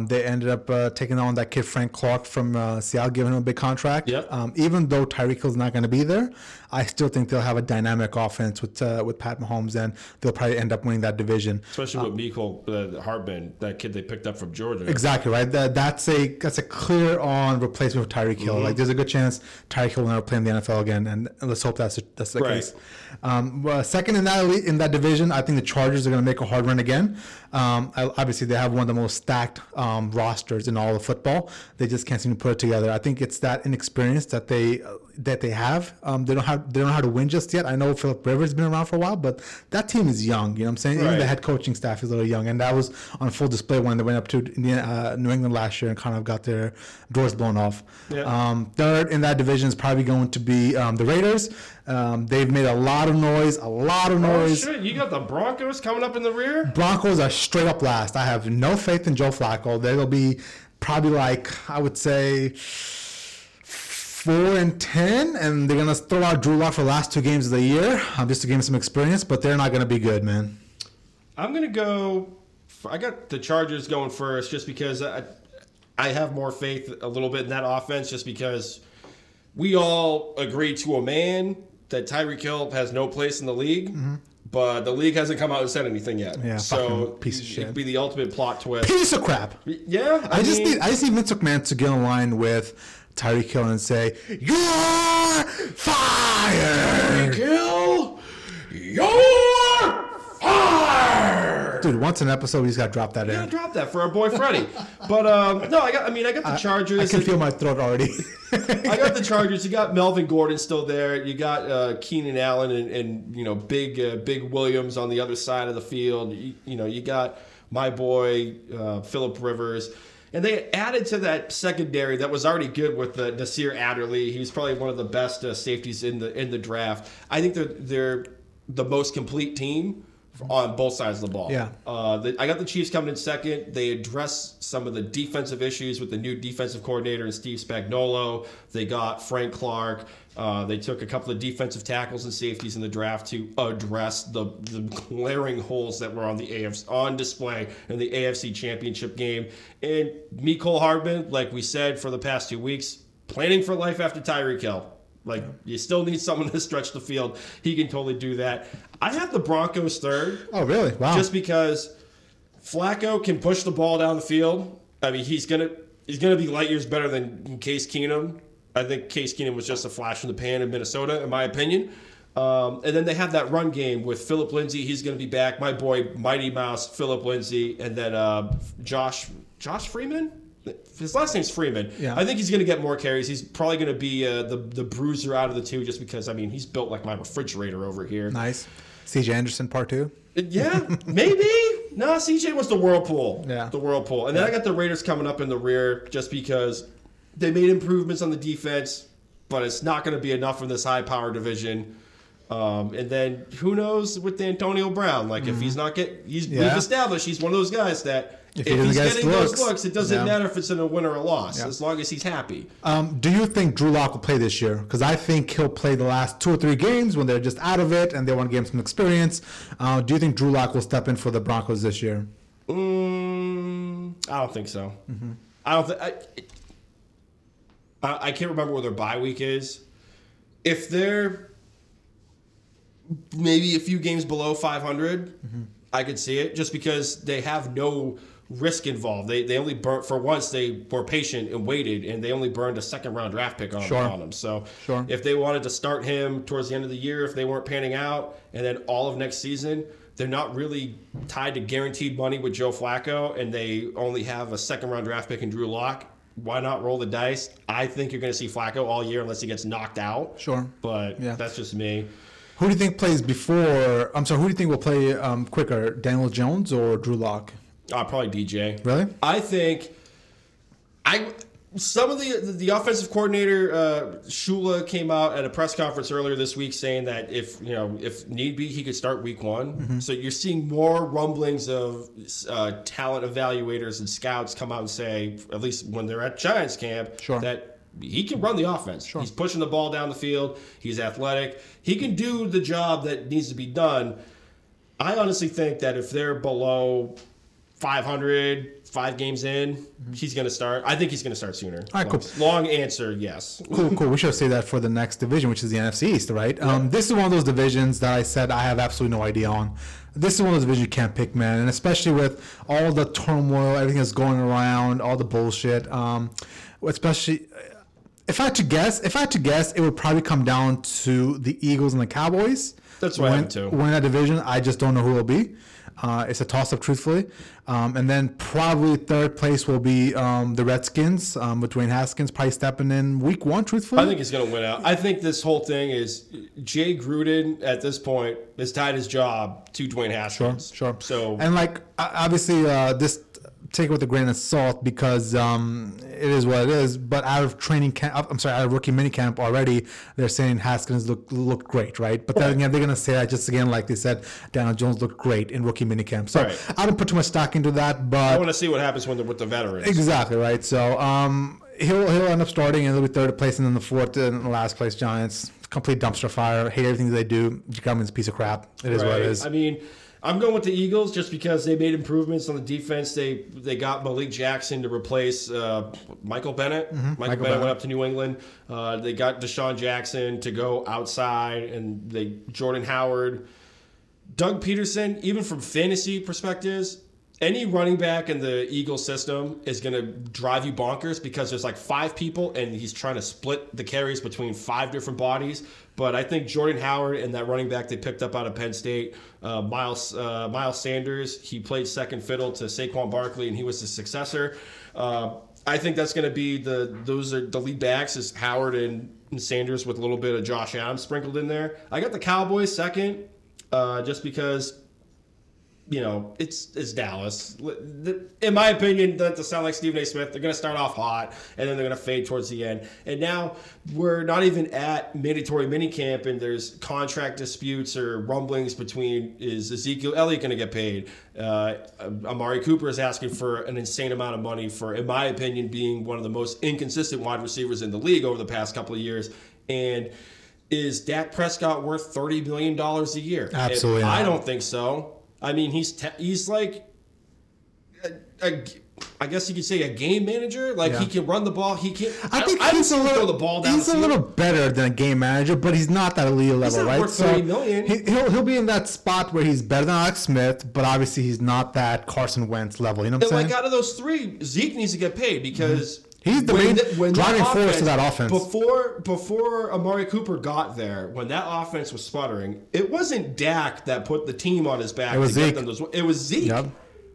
They ended up taking on that kid Frank Clark from Seattle, giving him a big contract. Yep. Even though Tyreek Hill's not going to be there, I still think they'll have a dynamic offense with Pat Mahomes, and they'll probably end up winning that division. Especially with Michael Harbin, that kid they picked up from Georgia. Exactly, right? That's a clear-on replacement for Tyreek Hill. Mm-hmm. Like, there's a good chance Tyreek Hill will never play in the NFL again, and let's hope that's the case. Second in that division, I think the Chargers are going to make a hard run again. Obviously, they have one of the most stacked rosters in all of football. They just can't seem to put it together. I think it's that inexperience that they have. They don't know how to win just yet. I know Philip Rivers has been around for a while, but that team is young. You know what I'm saying? Right. Even the head coaching staff is a little young, and that was on full display when they went up to New England last year and kind of got their doors blown off. Yeah. Third in that division is probably going to be the Raiders. They've made a lot of noise. Oh, shit. You got the Broncos coming up in the rear? Broncos are straight up last. I have no faith in Joe Flacco. They'll be probably like, I would say, 4-10, and they're gonna throw out Drew Lock for the last two games of the year just to give him some experience. But they're not gonna be good, man. I'm gonna go. I got the Chargers going first, just because I have more faith a little bit in that offense, just because we all agree to a man that Tyreek Hill has no place in the league. Mm-hmm. But the league hasn't come out and said anything yet. Yeah, so piece of shit. It could be the ultimate plot twist. Piece of crap. Yeah, I just need Vince McMahon to get in line with Tyreek Hill and say, "You're fired! Tyreek Hill, you're fired!" Dude, once an episode, we just gotta drop that in. Gotta drop that for our boy Freddie. But no, I got the Chargers. I can feel my throat already. I got the Chargers. You got Melvin Gordon still there. You got Keenan Allen and Big Williams on the other side of the field. You got my boy Phillip Rivers. And they added to that secondary that was already good with Nasir Adderley. He was probably one of the best safeties in the draft. I think they're the most complete team on both sides of the ball. Yeah. I got the Chiefs coming in second. They address some of the defensive issues with the new defensive coordinator and Steve Spagnuolo. They got Frank Clark. They took a couple of defensive tackles and safeties in the draft to address the glaring holes that were on the AFC on display in the AFC Championship game. And Mecole Hardman, like we said for the past 2 weeks, planning for life after Tyreek Hill. Like, you still need someone to stretch the field. He can totally do that. I have the Broncos third. Oh, really? Wow. Just because Flacco can push the ball down the field. I mean, he's gonna be light years better than Case Keenum. I think Case Keenum was just a flash in the pan in Minnesota, in my opinion. And then they have that run game with Phillip Lindsay. He's going to be back. My boy, Mighty Mouse, Phillip Lindsay, and then Josh Freeman? His last name's Freeman. Yeah. I think he's going to get more carries. He's probably going to be the bruiser out of the two, just because, I mean, he's built like my refrigerator over here. Nice. C.J. Anderson, part two? Yeah, maybe. No, C.J. was the whirlpool. Yeah. The whirlpool. And then I got the Raiders coming up in the rear just because – they made improvements on the defense, but it's not going to be enough in this high-power division. And then who knows with Antonio Brown? Like, if he's not getting, we've established he's one of those guys that if he's getting those looks, it doesn't matter if it's in a win or a loss, as long as he's happy. Do you think Drew Lock will play this year? Because I think he'll play the last 2 or 3 games when they're just out of it and they want to give him some experience. Do you think Drew Lock will step in for the Broncos this year? I don't think so. Mm-hmm. I don't think. I can't remember where their bye week is. If they're maybe a few games below .500, I could see it just because they have no risk involved. They only burnt, for once they were patient and waited, and they only burned a second round draft pick on him. So if they wanted to start him towards the end of the year, if they weren't panning out, and then all of next season, they're not really tied to guaranteed money with Joe Flacco, and they only have a second round draft pick and Drew Lock. Why not roll the dice? I think you're going to see Flacco all year unless he gets knocked out. But that's just me. Who do you think plays before? I'm sorry, who do you think will play quicker, Daniel Jones or Drew Lock? Probably DJ. Really? I think some of the offensive coordinator, Shula, came out at a press conference earlier this week saying that if need be, he could start week one. Mm-hmm. So you're seeing more rumblings of talent evaluators and scouts come out and say, at least when they're at Giants camp, that he can run the offense. He's pushing the ball down the field. He's athletic. He can do the job that needs to be done. I honestly think that if they're below 500, 5 games in, he's going to start. I think he's going to start sooner. All right, cool. Long answer, yes. Cool. We should say that for the next division, which is the NFC East, right? Yeah. This is one of those divisions that I said I have absolutely no idea on. This is one of those divisions you can't pick, man, and especially with all the turmoil, everything that's going around, all the bullshit. Especially, if I had to guess, it would probably come down to the Eagles and the Cowboys. That's what I have to. Win that division, I just don't know who it'll be. It's a toss-up, truthfully. And then probably third place will be the Redskins with Dwayne Haskins probably stepping in week one, truthfully. I think he's going to win out. I think this whole thing is Jay Gruden, at this point, has tied his job to Dwayne Haskins. Sure. So, and, obviously, this take it with a grain of salt because it is what it is. But out of training camp, out of rookie minicamp already, they're saying Haskins looked great, right? But then again, they're gonna say that just again, like they said, Daniel Jones looked great in rookie minicamp. So I don't put too much stock into that. But I want to see what happens with the veterans. Exactly right. So he'll end up starting and he'll be third place, and then the fourth and the last place Giants. Complete dumpster fire. Hate everything they do. Jacoby's a piece of crap. It is what it is. I mean, I'm going with the Eagles just because they made improvements on the defense. They got Malik Jackson to replace Michael Bennett. Mm-hmm. Michael Bennett went up to New England. They got Deshaun Jackson to go outside, and Jordan Howard. Doug Peterson, even from fantasy perspectives, any running back in the Eagles system is going to drive you bonkers because there's 5 people, and he's trying to split the carries between 5 different bodies. But I think Jordan Howard and that running back they picked up out of Penn State, Miles Sanders, he played second fiddle to Saquon Barkley, and he was his successor. I think that's going to be those are the lead backs is Howard and Sanders with a little bit of Josh Adams sprinkled in there. I got the Cowboys second, just because it's Dallas. In my opinion, not to sound like Stephen A. Smith, they're going to start off hot, and then they're going to fade towards the end. And now we're not even at mandatory minicamp, and there's contract disputes or rumblings between, is Ezekiel Elliott going to get paid? Amari Cooper is asking for an insane amount of money for, in my opinion, being one of the most inconsistent wide receivers in the league over the past couple of years. And is Dak Prescott worth $30 million a year? Absolutely not. I don't think so. I mean, he's like, I guess you could say a game manager. He can run the ball. He can. I think he's a little. The ball down he's the a little better than a game manager, but he's not that elite level, right? Worth $30 million. He'll be in that spot where he's better than Alex Smith, but obviously he's not that Carson Wentz level. You know what I'm saying? Out of those 3, Zeke needs to get paid because. Mm-hmm. He's the main driving force of that offense. Before Amari Cooper got there, when that offense was sputtering, it wasn't Dak that put the team on his back. It was Zeke. It was Zeke. Yep.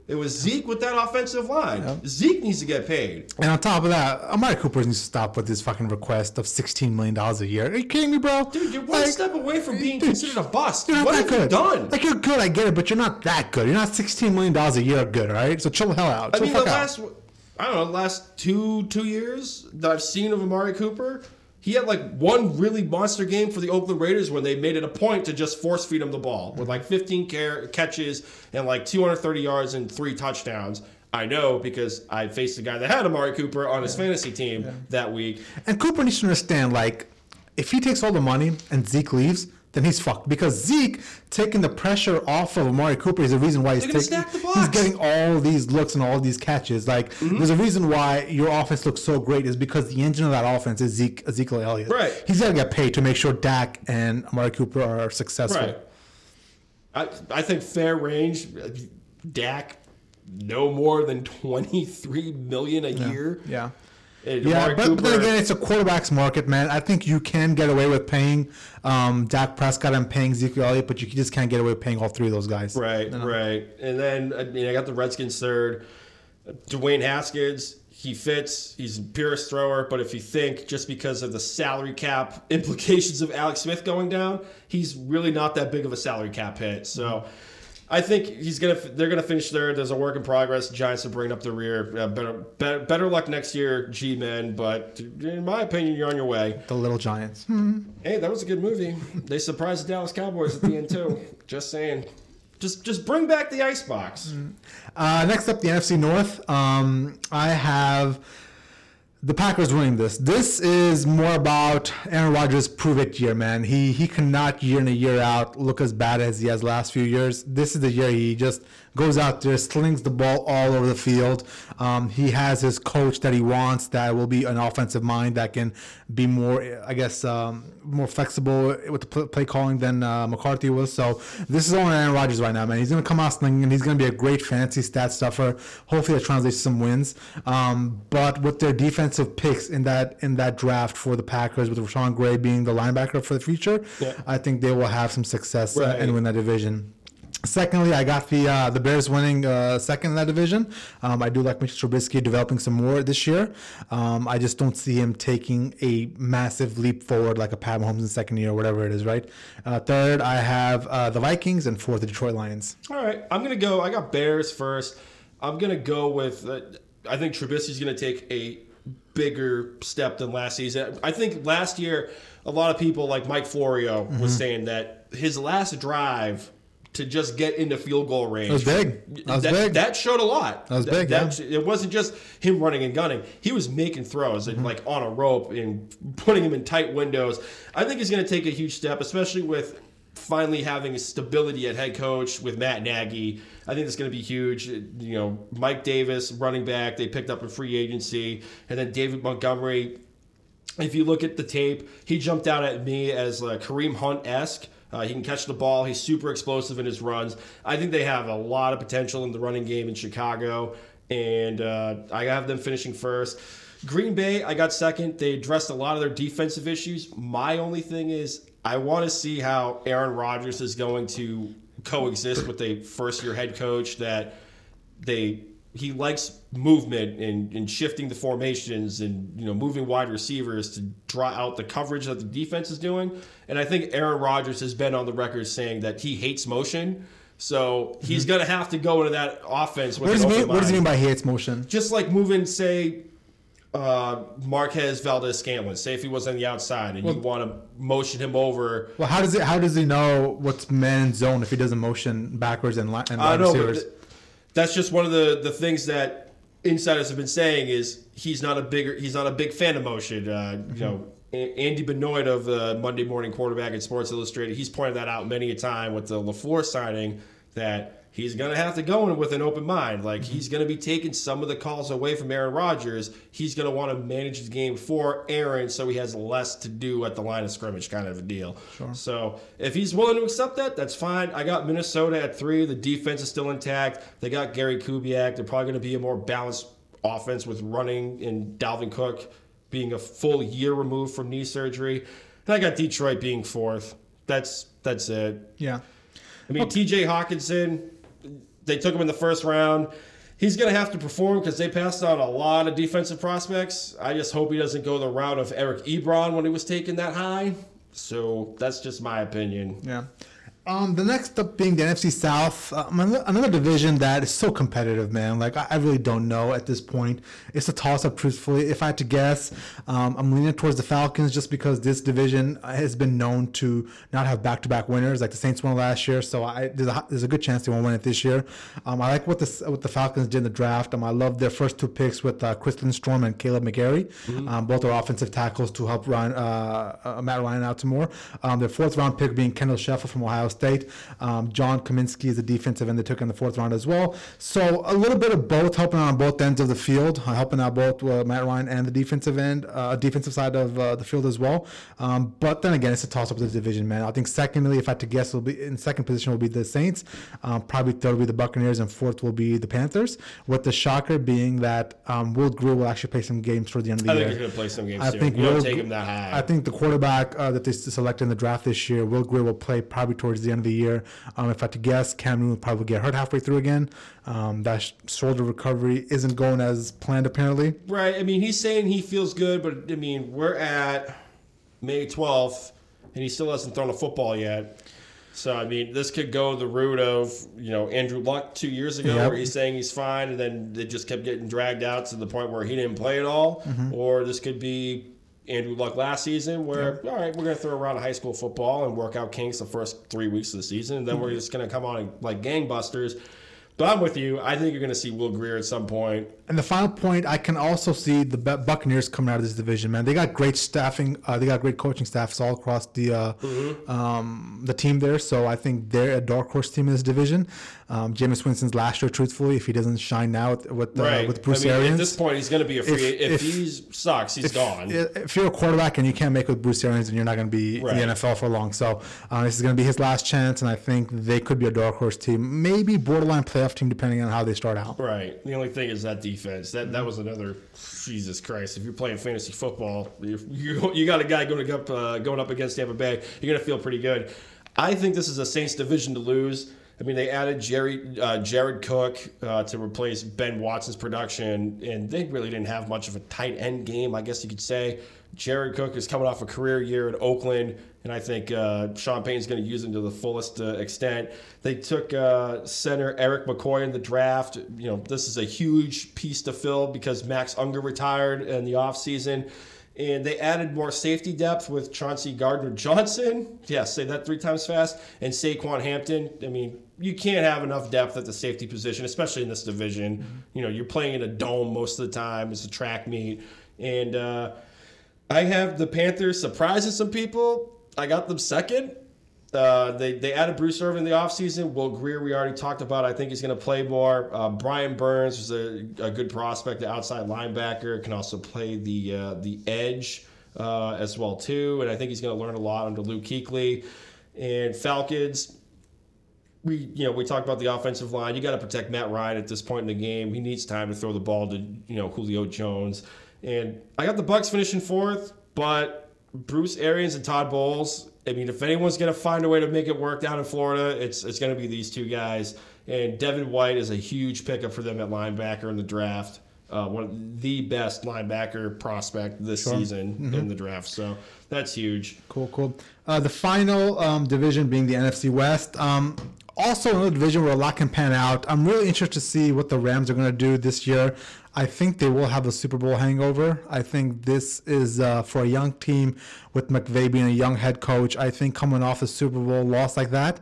It was Zeke with that offensive line. Yep. Zeke needs to get paid. And on top of that, Amari Cooper needs to stop with his fucking request of $16 million a year. Are you kidding me, bro? Dude, you're one step away from being considered a bust. You're not what that have good. You done? You're good, I get it, but you're not that good. You're not $16 million a year good, right? So chill the hell out. Last two years that I've seen of Amari Cooper, he had one really monster game for the Oakland Raiders when they made it a point to just force feed him the ball with 15 catches and 230 yards and 3 touchdowns. I know because I faced the guy that had Amari Cooper on his fantasy team that week. And Cooper needs to understand, if he takes all the money and Zeke leaves, then he's fucked because Zeke taking the pressure off of Amari Cooper is the reason why he's getting all these looks and all these catches. There's a reason why your offense looks so great is because the engine of that offense is Ezekiel Elliott. Right. He's got to get paid to make sure Dak and Amari Cooper are successful. Right. I think fair range, Dak no more than $23 million a year. Yeah. Yeah, but then again, it's a quarterback's market, man. I think you can get away with paying Dak Prescott and paying Zeke Elliott, but you just can't get away with paying all three of those guys. Right, you know? Right. And then, I mean, I got the Redskins third. Dwayne Haskins, he fits. He's a purest thrower. But if you think just because of the salary cap implications of Alex Smith going down, he's really not that big of a salary cap hit. So... Mm-hmm. I think they're gonna finish third. There's a work in progress. Giants are bringing up the rear. Better luck next year, G-men. But in my opinion, you're on your way. The Little Giants. Hmm. Hey, that was a good movie. They surprised the Dallas Cowboys at the end too. Just saying. Just bring back the icebox. Next up, the NFC North. I have the Packers winning this. This is more about Aaron Rodgers' prove-it year, man. He cannot year in and year out look as bad as he has the last few years. This is the year he just goes out there, slings the ball all over the field. He has his coach that he wants that will be an offensive mind that can be more, I guess, more flexible with the play calling than McCarthy was. So this is on Aaron Rodgers right now, man. He's going to come out slinging, and he's going to be a great fantasy stat stuffer. Hopefully that translates to some wins. But with their defense of picks in that draft for the Packers, with Rashan Gary being the linebacker for the future, yeah. I think they will have some success right. and win that division. Secondly, I got the Bears winning second in that division. I do like Mitch Trubisky developing some more this year. I just don't see him taking a massive leap forward like a Pat Mahomes in the second year or whatever it is, right? Third, I have the Vikings, and fourth, the Detroit Lions. All right, I got Bears first. I'm going to go with, I think Trubisky's going to take a bigger step than last season. I think last year, a lot of people like Mike Florio mm-hmm. was saying that his last drive to just get into field goal range was big. That showed a lot. That was big. Yeah. It wasn't just him running and gunning. He was making throws mm-hmm. and like on a rope and putting him in tight windows. I think he's going to take a huge step, especially with finally having stability at head coach with Matt Nagy. I think it's going to be huge. You know, Mike Davis, running back, they picked up in free agency. And then David Montgomery, if you look at the tape, he jumped out at me as Kareem Hunt-esque. He can catch the ball. He's super explosive in his runs. I think they have a lot of potential in the running game in Chicago. And I have them finishing first. Green Bay, I got second. They addressed a lot of their defensive issues. My only thing is I want to see how Aaron Rodgers is going to coexist with a first-year head coach that he likes movement and shifting the formations and, you know, moving wide receivers to draw out the coverage that the defense is doing. And I think Aaron Rodgers has been on the record saying that he hates motion. So he's mm-hmm. going to have to go into that offense with an open mind. What does he mean by he hates motion? Just like moving, say, Marquez Valdes-Scantling. Say if he was on the outside and you want to motion him over. Well, how does he know what's man zone if he doesn't motion backwards and line receivers? That's just one of the things that insiders have been saying is he's not a big fan of motion. Mm-hmm. You know, Andy Benoit of the Monday Morning Quarterback at Sports Illustrated, he's pointed that out many a time with the LaFleur signing that he's going to have to go in with an open mind. Like, he's going to be taking some of the calls away from Aaron Rodgers. He's going to want to manage the game for Aaron so he has less to do at the line of scrimmage kind of a deal. Sure. So if he's willing to accept that, that's fine. I got Minnesota at three. The defense is still intact. They got Gary Kubiak. They're probably going to be a more balanced offense with running and Dalvin Cook being a full year removed from knee surgery. And I got Detroit being fourth. That's it. Yeah. I mean, okay. TJ Hawkinson... They took him in the first round. He's going to have to perform because they passed on a lot of defensive prospects. I just hope he doesn't go the route of Eric Ebron when he was taken that high. So that's just my opinion. Yeah. The next up being the NFC South, another division that is so competitive, man. Like, I really don't know at this point. It's a toss-up, truthfully. If I had to guess, I'm leaning towards the Falcons just because this division has been known to not have back-to-back winners. Like, the Saints won last year, so there's a good chance they won't win it this year. I like what the Falcons did in the draft. I love their first two picks with Kristen Storm and Caleb McGarry. Mm-hmm. Both are offensive tackles to help Matt Ryan out some more. Their fourth-round pick being Kendall Sheffield from Ohio State. State. John Kaminsky is a defensive end they took in the fourth round as well. So a little bit of both, helping out on both ends of the field, helping out both Matt Ryan and the defensive end, defensive side of the field as well. But then again, it's a toss-up of the division, man. I think secondly, if I had to guess, will be in second position will be the Saints. Probably third will be the Buccaneers, and fourth will be the Panthers, with the shocker being that Will Greer will actually play some games toward the end of the year. I think he's going to play some games too. You don't take him that high. I think the quarterback that they selected in the draft this year, Will Greer, will play probably towards the end of the year. If I had to guess, Cam Newton will probably get hurt halfway through again. That shoulder recovery isn't going as planned, apparently. Right. I mean, he's saying he feels good, but, I mean, we're at May 12th, and he still hasn't thrown a football yet. So, I mean, this could go the route of, you know, Andrew Luck 2 years ago, yep, where he's saying he's fine, and then they just kept getting dragged out to the point where he didn't play at all. Mm-hmm. Or this could be Andrew Luck last season, where, yep, all right, we're going to throw around high school football and work out kinks the first 3 weeks of the season, and then we're just going to come on and, like gangbusters. But I'm with you. I think you're going to see Will Greer at some point. And the final point, I can also see the Buccaneers coming out of this division, man. They got great staffing. They got great coaching staffs all across the team there. So I think they're a dark horse team in this division. Jameis Winston's last year, truthfully, if he doesn't shine now with Bruce Arians. At this point, he's going to be a free. If he sucks, he's gone. If you're a quarterback and you can't make with Bruce Arians, then you're not going to be in the NFL for long. So this is going to be his last chance, and I think they could be a dark horse team. Maybe borderline playoff team, depending on how they start out. Right. The only thing is that defense. That was another. Jesus Christ! If you're playing fantasy football, you got a guy going up against Tampa Bay, you're gonna feel pretty good. I think this is a Saints division to lose. I mean, they added Jared Cook to replace Ben Watson's production, and they really didn't have much of a tight end game, I guess you could say. Jared Cook is coming off a career year at Oakland, and I think Sean Payton's going to use him to the fullest extent. They took center Eric McCoy in the draft. You know, this is a huge piece to fill because Max Unger retired in the offseason. And they added more safety depth with Chauncey Gardner-Johnson. Yeah, say that three times fast. And Saquon Hampton. I mean, you can't have enough depth at the safety position, especially in this division. Mm-hmm. You know, you're playing in a dome most of the time. It's a track meet. And I have the Panthers surprising some people. I got them second. They added Bruce Irvin in the offseason. Will Greer, we already talked about. I think he's going to play more. Brian Burns is a good prospect, the outside linebacker. Can also play the edge as well, too. And I think he's going to learn a lot under Luke Kuechly. And Falcons, we talked about the offensive line. You got to protect Matt Ryan at this point in the game. He needs time to throw the ball to, Julio Jones. And I got the Bucs finishing fourth, but Bruce Arians and Todd Bowles. I mean, if anyone's going to find a way to make it work down in Florida, it's going to be these two guys. And Devin White is a huge pickup for them at linebacker in the draft. One of the best linebacker prospect this season in the draft. So that's huge. Cool. The final division being the NFC West. Also another division where a lot can pan out. I'm really interested to see what the Rams are going to do this year. I think they will have a Super Bowl hangover. I think this is for a young team with McVay being a young head coach. I think coming off a Super Bowl loss like that,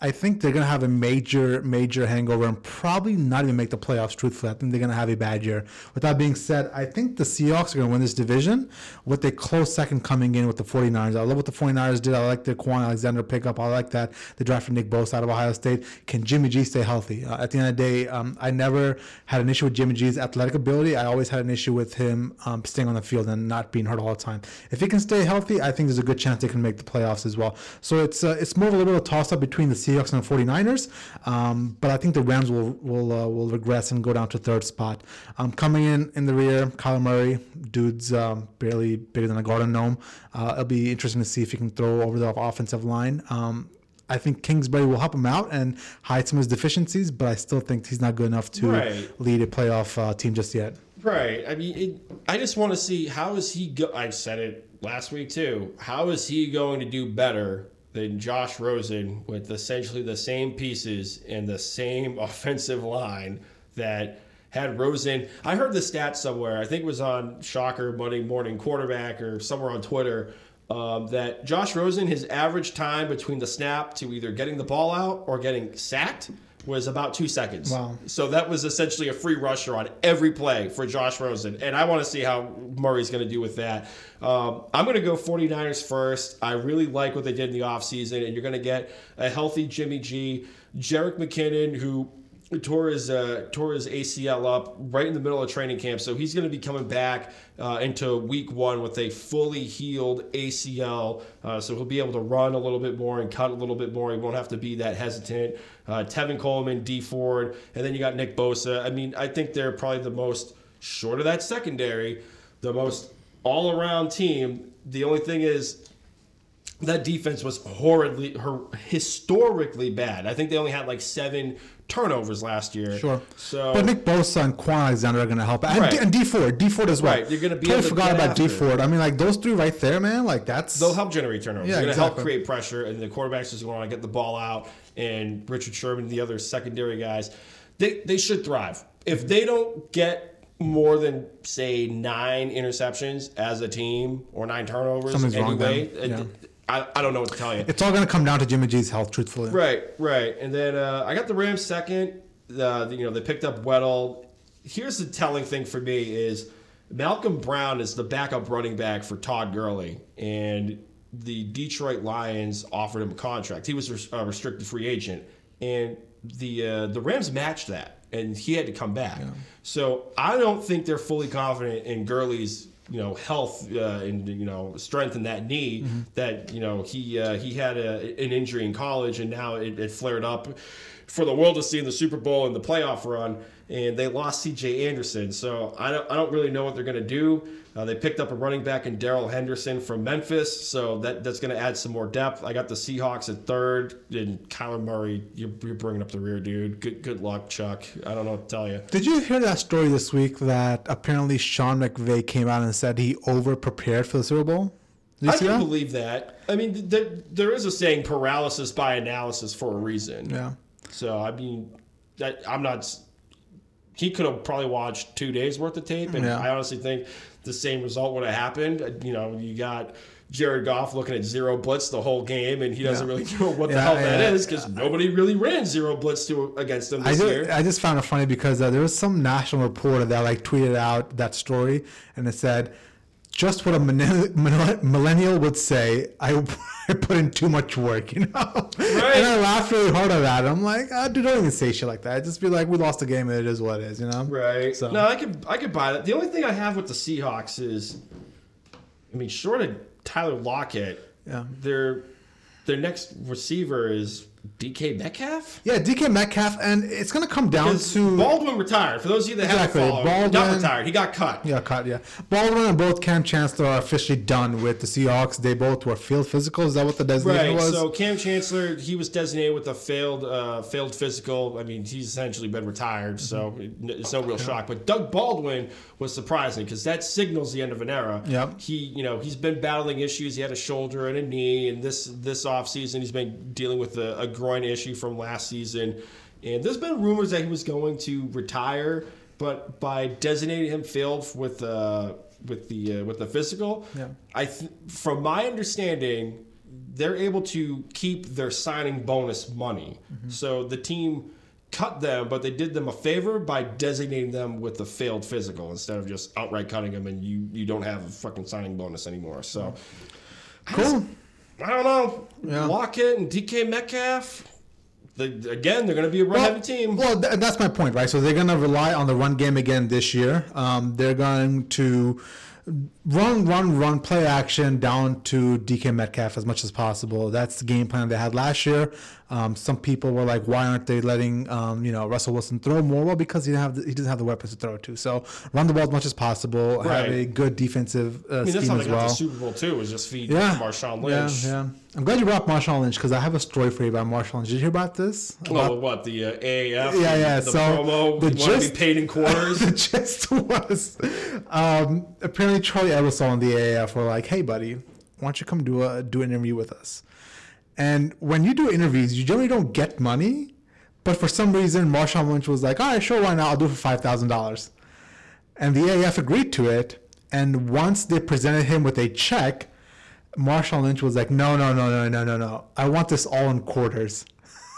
I think they're going to have a major, major hangover and probably not even make the playoffs, truthfully. I think they're going to have a bad year. With that being said, I think the Seahawks are going to win this division with a close second coming in with the 49ers. I love what the 49ers did. I like their Quan Alexander pickup. I like that. They drafted Nick Bosa out of Ohio State. Can Jimmy G stay healthy? At the end of the day, I never had an issue with Jimmy G's athletic ability. I always had an issue with him staying on the field and not being hurt all the time. If he can stay healthy, I think there's a good chance they can make the playoffs as well. So it's more of a little toss-up between the Seahawks and the 49ers, but I think the Rams will regress and go down to third spot. Coming in the rear, Kyle Murray, dude's barely bigger than a garden gnome. It'll be interesting to see if he can throw over the offensive line. I think Kingsbury will help him out and hide some of his deficiencies, but I still think he's not good enough to lead a playoff team just yet. Right. I mean, I just want to see how is he – I said it last week too. How is he going to do better than Josh Rosen with essentially the same pieces and the same offensive line that had Rosen? I heard the stat somewhere, I think it was on Shocker, Monday Morning Quarterback, or somewhere on Twitter, that Josh Rosen, his average time between the snap to either getting the ball out or getting sacked was about 2 seconds. Wow. So that was essentially a free rusher on every play for Josh Rosen. And I want to see how Murray's going to do with that. I'm going to go 49ers first. I really like what they did in the offseason. And you're going to get a healthy Jimmy G. Jerick McKinnon, who tore his ACL up right in the middle of training camp. So he's going to be coming back into week one with a fully healed ACL. So he'll be able to run a little bit more and cut a little bit more. He won't have to be that hesitant. Tevin Coleman, Dee Ford, and then you got Nick Bosa. I mean, I think they're probably the most, short of that secondary, the most all-around team. The only thing is, that defense was historically bad. I think they only had like 7 turnovers last year. Sure. So, but Nick Bosa and Quan Alexander are going to help. Right. And D Ford as well. Right. You're going to be totally forgot about D Ford. I mean, like those 3 right there, man. Like they'll help generate turnovers. Yeah, they're going to help create pressure, and the quarterbacks just want to get the ball out. And Richard Sherman, and the other secondary guys, they should thrive. If they don't get more than, say, 9 interceptions as a team or 9 turnovers, something's anyway, wrong. Yeah. I don't know what to tell you. It's all going to come down to Jimmy G's health, truthfully. Right. And then I got the Rams second. They picked up Weddle. Here's the telling thing for me is Malcolm Brown is the backup running back for Todd Gurley. And the Detroit Lions offered him a contract. He was a restricted free agent. And the Rams matched that. And he had to come back. Yeah. So I don't think they're fully confident in Gurley's health and strength in that knee mm-hmm. that he had an injury in college and now it flared up for the world to see in the Super Bowl and the playoff run, and they lost C.J. Anderson. So I don't really know what they're going to do. They picked up a running back in Darrell Henderson from Memphis, so that's going to add some more depth. I got the Seahawks at third, and Kyler Murray, you're bringing up the rear, dude. Good luck, Chuck. I don't know what to tell you. Did you hear that story this week that apparently Sean McVay came out and said he over-prepared for the Super Bowl? I can believe that. I mean, there is a saying, paralysis by analysis for a reason. Yeah. So, I mean, he could have probably watched 2 days worth of tape, and yeah. I honestly think the same result would have happened. You got Jared Goff looking at zero blitz the whole game, and he doesn't really know what the hell that is because nobody really ran zero blitz against him this year. I just found it funny because there was some national reporter that tweeted out that story, and it said, just what a millennial would say, I put in too much work, Right. And I laughed really hard at that. I'm like, don't even say shit like that. I'd just be like, we lost the game, and it is what it is, Right. So. No, I could buy that. The only thing I have with the Seahawks is, short of Tyler Lockett, their next receiver is DK Metcalf? Yeah, DK Metcalf, and it's going to come down to... Baldwin retired. For those of you that haven't followed, Baldwin, not retired. He got cut. Yeah, Baldwin and both Cam Chancellor are officially done with the Seahawks. They both were failed physical. Is that what the designation was? Right, so Cam Chancellor, he was designated with a failed physical. He's essentially been retired, so it's no real shock. But Doug Baldwin was surprising because that signals the end of an era. Yep. He, he's been battling issues. He had a shoulder and a knee, and this offseason he's been dealing with a groin issue from last season, and there's been rumors that he was going to retire, but by designating him failed with the physical, from my understanding, they're able to keep their signing bonus money. Mm-hmm. So the team cut them, but they did them a favor by designating them with the failed physical instead of just outright cutting them, and you don't have a fucking signing bonus anymore. So cool. I don't know. Yeah. Lockett and DK Metcalf, they're going to be a run-heavy team. Well, that's my point, right? So they're going to rely on the run game again this year. They're going to run, play action down to DK Metcalf as much as possible. That's the game plan they had last year. Some people were like, why aren't they letting Russell Wilson throw more? Well, because he doesn't have the weapons to throw to. So run the ball as much as possible. Right. Have a good defensive scheme as well. That's how they got the Super Bowl too. Was just feed Marshawn Lynch. Yeah. I'm glad you brought up Marshawn Lynch because I have a story for you about Marshawn Lynch. Did you hear about this? The AAF? Yeah. The promo. The want to be paid in quarters. The gist was apparently Charlie Eversole and the AAF were like, "Hey, buddy, why don't you come do an interview with us?" And when you do interviews, you generally don't get money. But for some reason, Marshawn Lynch was like, all right, sure, why not? I'll do it for $5,000. And the AAF agreed to it. And once they presented him with a check, Marshawn Lynch was like, no. I want this all in quarters.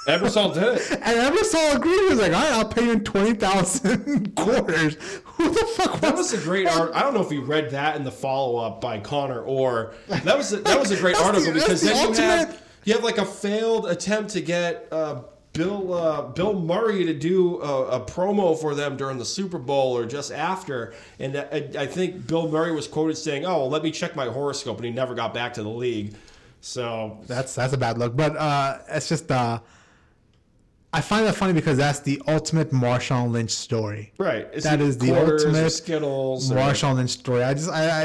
Ebersol did it. And Ebersol agreed. He was like, all right, I'll pay you 20,000 quarters. Who the fuck was that? That was a great article. I don't know if you read that in the follow-up by Connor or... That was a great article because then you have like a failed attempt to get... Bill Murray to do a promo for them during the Super Bowl or just after. And I think Bill Murray was quoted saying, oh, well, let me check my horoscope. And he never got back to the league. So that's a bad look. But it's just, I find that funny because that's the ultimate Marshawn Lynch story. Right. That is the ultimate Skittles Marshawn Lynch story. I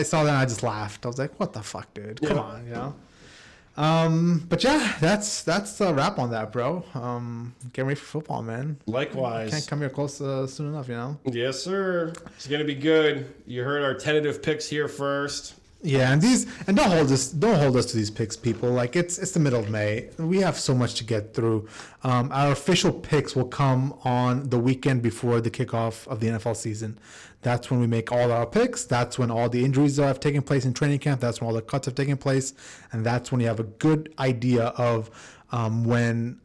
saw that and I just laughed. I was like, what the fuck, dude? Come on, you know? But yeah, that's a wrap on that, bro. Get ready for football, man. Likewise. Can't come here close soon enough, you know? Yes, sir. It's going to be good. You heard our tentative picks here first. Yeah, and don't hold us to these picks, people. Like it's the middle of May. We have so much to get through. Our official picks will come on the weekend before the kickoff of the NFL season. That's when we make all our picks. That's when all the injuries have taken place in training camp. That's when all the cuts have taken place, and that's when you have a good idea of when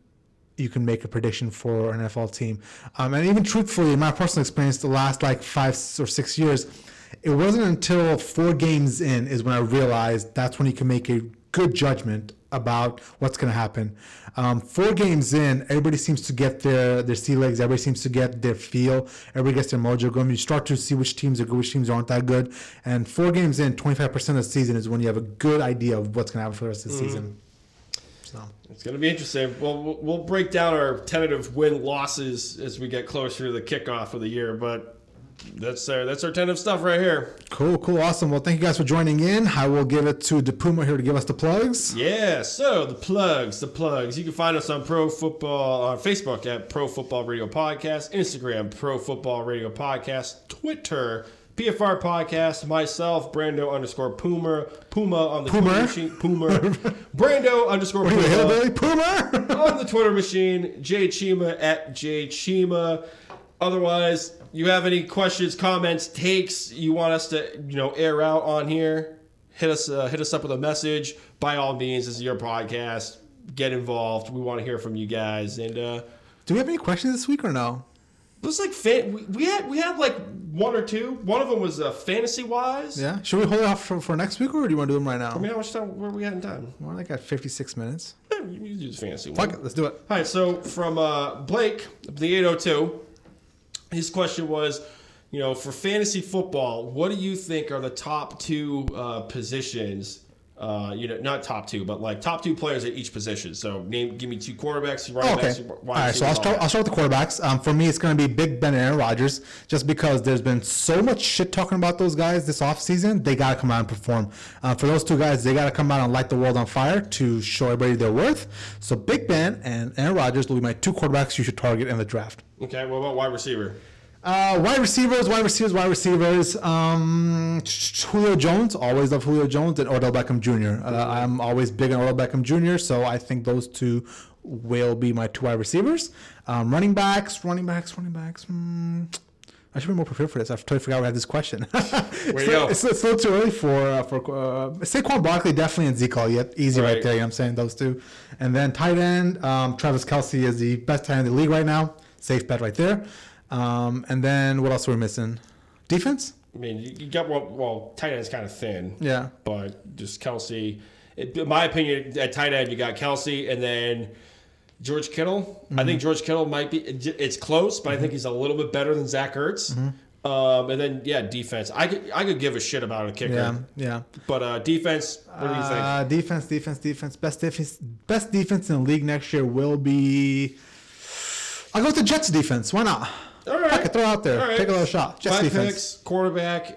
you can make a prediction for an NFL team. And even truthfully, in my personal experience, the last like 5 or 6 years. It wasn't until 4 games in is when I realized that's when you can make a good judgment about what's going to happen. 4 games in, everybody seems to get their sea legs. Everybody seems to get their feel. Everybody gets their mojo going. You start to see which teams are good, which teams aren't that good. And 4 games in, 25% of the season is when you have a good idea of what's going to happen for the rest of the season. So it's going to be interesting. Well, we'll break down our tentative win-losses as we get closer to the kickoff of the year, but... That's our tentative stuff right here. Cool, awesome. Well, thank you guys for joining in. I will give it to DePuma here to give us the plugs. Yeah, so the plugs. You can find us on Pro Football on Facebook at Pro Football Radio Podcast, Instagram Pro Football Radio Podcast, Twitter PFR Podcast, myself Brando _Puma on the Twitter machine, Brando _Puma on the Twitter machine, Jay Chima at Jay Chima. Otherwise, you have any questions, comments, takes you want us to air out on here, hit us up with a message. By all means, this is your podcast. Get involved. We want to hear from you guys. And do we have any questions this week or no? It was like we had like 1 or 2. One of them was fantasy wise. Yeah. Should we hold off for next week, or do you want to do them right now? I mean, how much time? Where are we at in time? We're like at 56 minutes. Yeah, you can do the fantasy one. Fuck it, let's do it. All right. So from Blake, the 802. His question was, for fantasy football, what do you think are the top 2 positions? Not top 2, but like top 2 players at each position. So give me 2 quarterbacks, running backs, wide receivers. All right, so I'll start with the quarterbacks. For me, it's going to be Big Ben and Aaron Rodgers, just because there's been so much shit talking about those guys this offseason. They got to come out and perform. For those 2 guys, they got to come out and light the world on fire to show everybody their worth. So Big Ben and Aaron Rodgers will be my 2 quarterbacks you should target in the draft. Okay, what about wide receiver? Wide receivers. Julio Jones. Always love Julio Jones and Odell Beckham Jr. I'm always big on Odell Beckham Jr., so I think those 2 will be my 2 wide receivers. Running backs. I should be more prepared for this. I totally forgot we had this question. It's still too early for Saquon Barkley, definitely, and Zeke. Yet easy right there, you know what I'm saying? Those 2. And then tight end, Travis Kelce is the best tight end in the league right now. Safe bet right there. And then what else were we missing? Defense? I mean, you got, well, tight end's kind of thin. Yeah. But just Kelce. In my opinion, at tight end, you got Kelce and then George Kittle. Mm-hmm. I think George Kittle might be, it's close, but mm-hmm. I think he's a little bit better than Zach Ertz. Mm-hmm. And then, yeah, defense. I could give a shit about a kicker. Yeah. But defense, what do you think? Defense. Best defense in the league next year will be, I'll go with the Jets defense. Why not? All right. I could throw out there. Right. Take a little shot. Just defense. Picks, quarterback,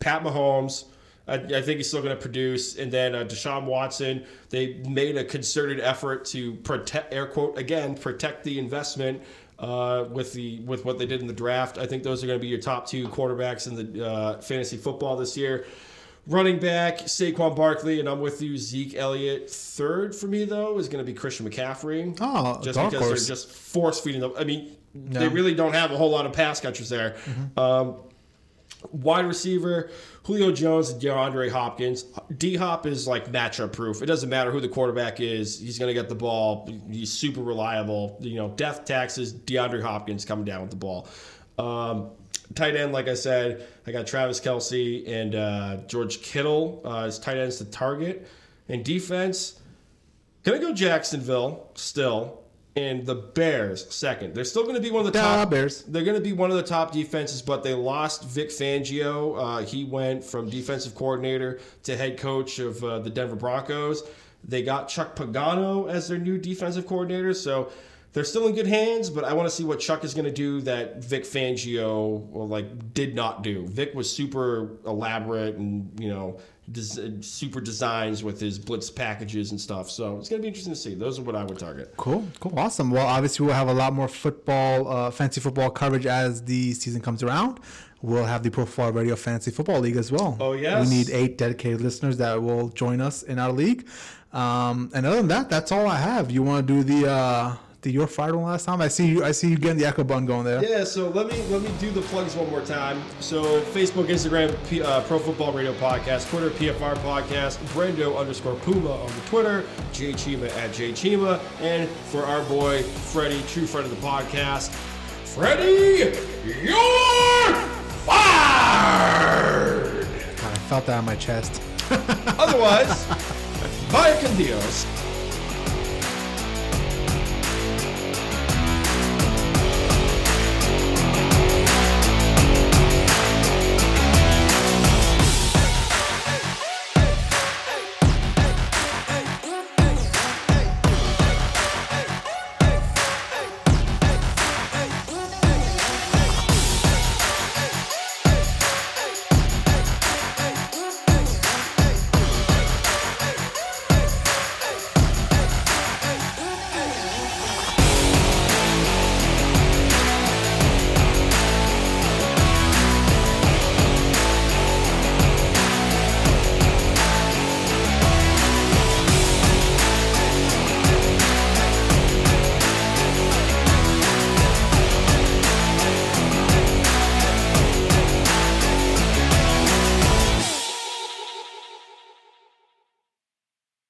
Pat Mahomes. I think he's still going to produce. And then Deshaun Watson. They made a concerted effort to protect, air quote, again, protect the investment with what they did in the draft. I think those are going to be your top 2 quarterbacks in the fantasy football this year. Running back, Saquon Barkley, and I'm with you, Zeke Elliott. 3rd for me, though, is going to be Christian McCaffrey. Oh, just because they're just force feeding them. I mean, They really don't have a whole lot of pass catchers there. Mm-hmm. Wide receiver, Julio Jones and DeAndre Hopkins. D-Hop is like matchup proof. It doesn't matter who the quarterback is. He's going to get the ball. He's super reliable. You know, death taxes, DeAndre Hopkins coming down with the ball. Tight end, like I said, I got Travis Kelce and George Kittle as tight ends to target. And defense, going to go Jacksonville still. And the Bears second. They're still going to be one of the top Bears. They're going to be one of the top defenses, but they lost Vic Fangio. He went from defensive coordinator to head coach of the Denver Broncos. They got Chuck Pagano as their new defensive coordinator, so they're still in good hands. But I want to see what Chuck is going to do that Vic Fangio did not do. Vic was super elaborate and super designs with his blitz packages and stuff. So it's going to be interesting to see. Those are what I would target. Cool. Awesome. Well, obviously we'll have a lot more football, fantasy football coverage as the season comes around. We'll have the Profile Radio Fantasy Football League as well. Oh, yes. We need 8 dedicated listeners that will join us in our league. And other than that, that's all I have. You want to do your fired one last time? I see you getting the echo button going there. Yeah, so let me do the plugs one more time. So Facebook, Instagram, Pro Football Radio Podcast, Twitter, PFR Podcast, Brando _Puma on the Twitter, Jay Chima at Jay Chima, and for our boy Freddie, true friend of the podcast, Freddie, you're fired! God, I felt that on my chest. Otherwise, bye con Dios.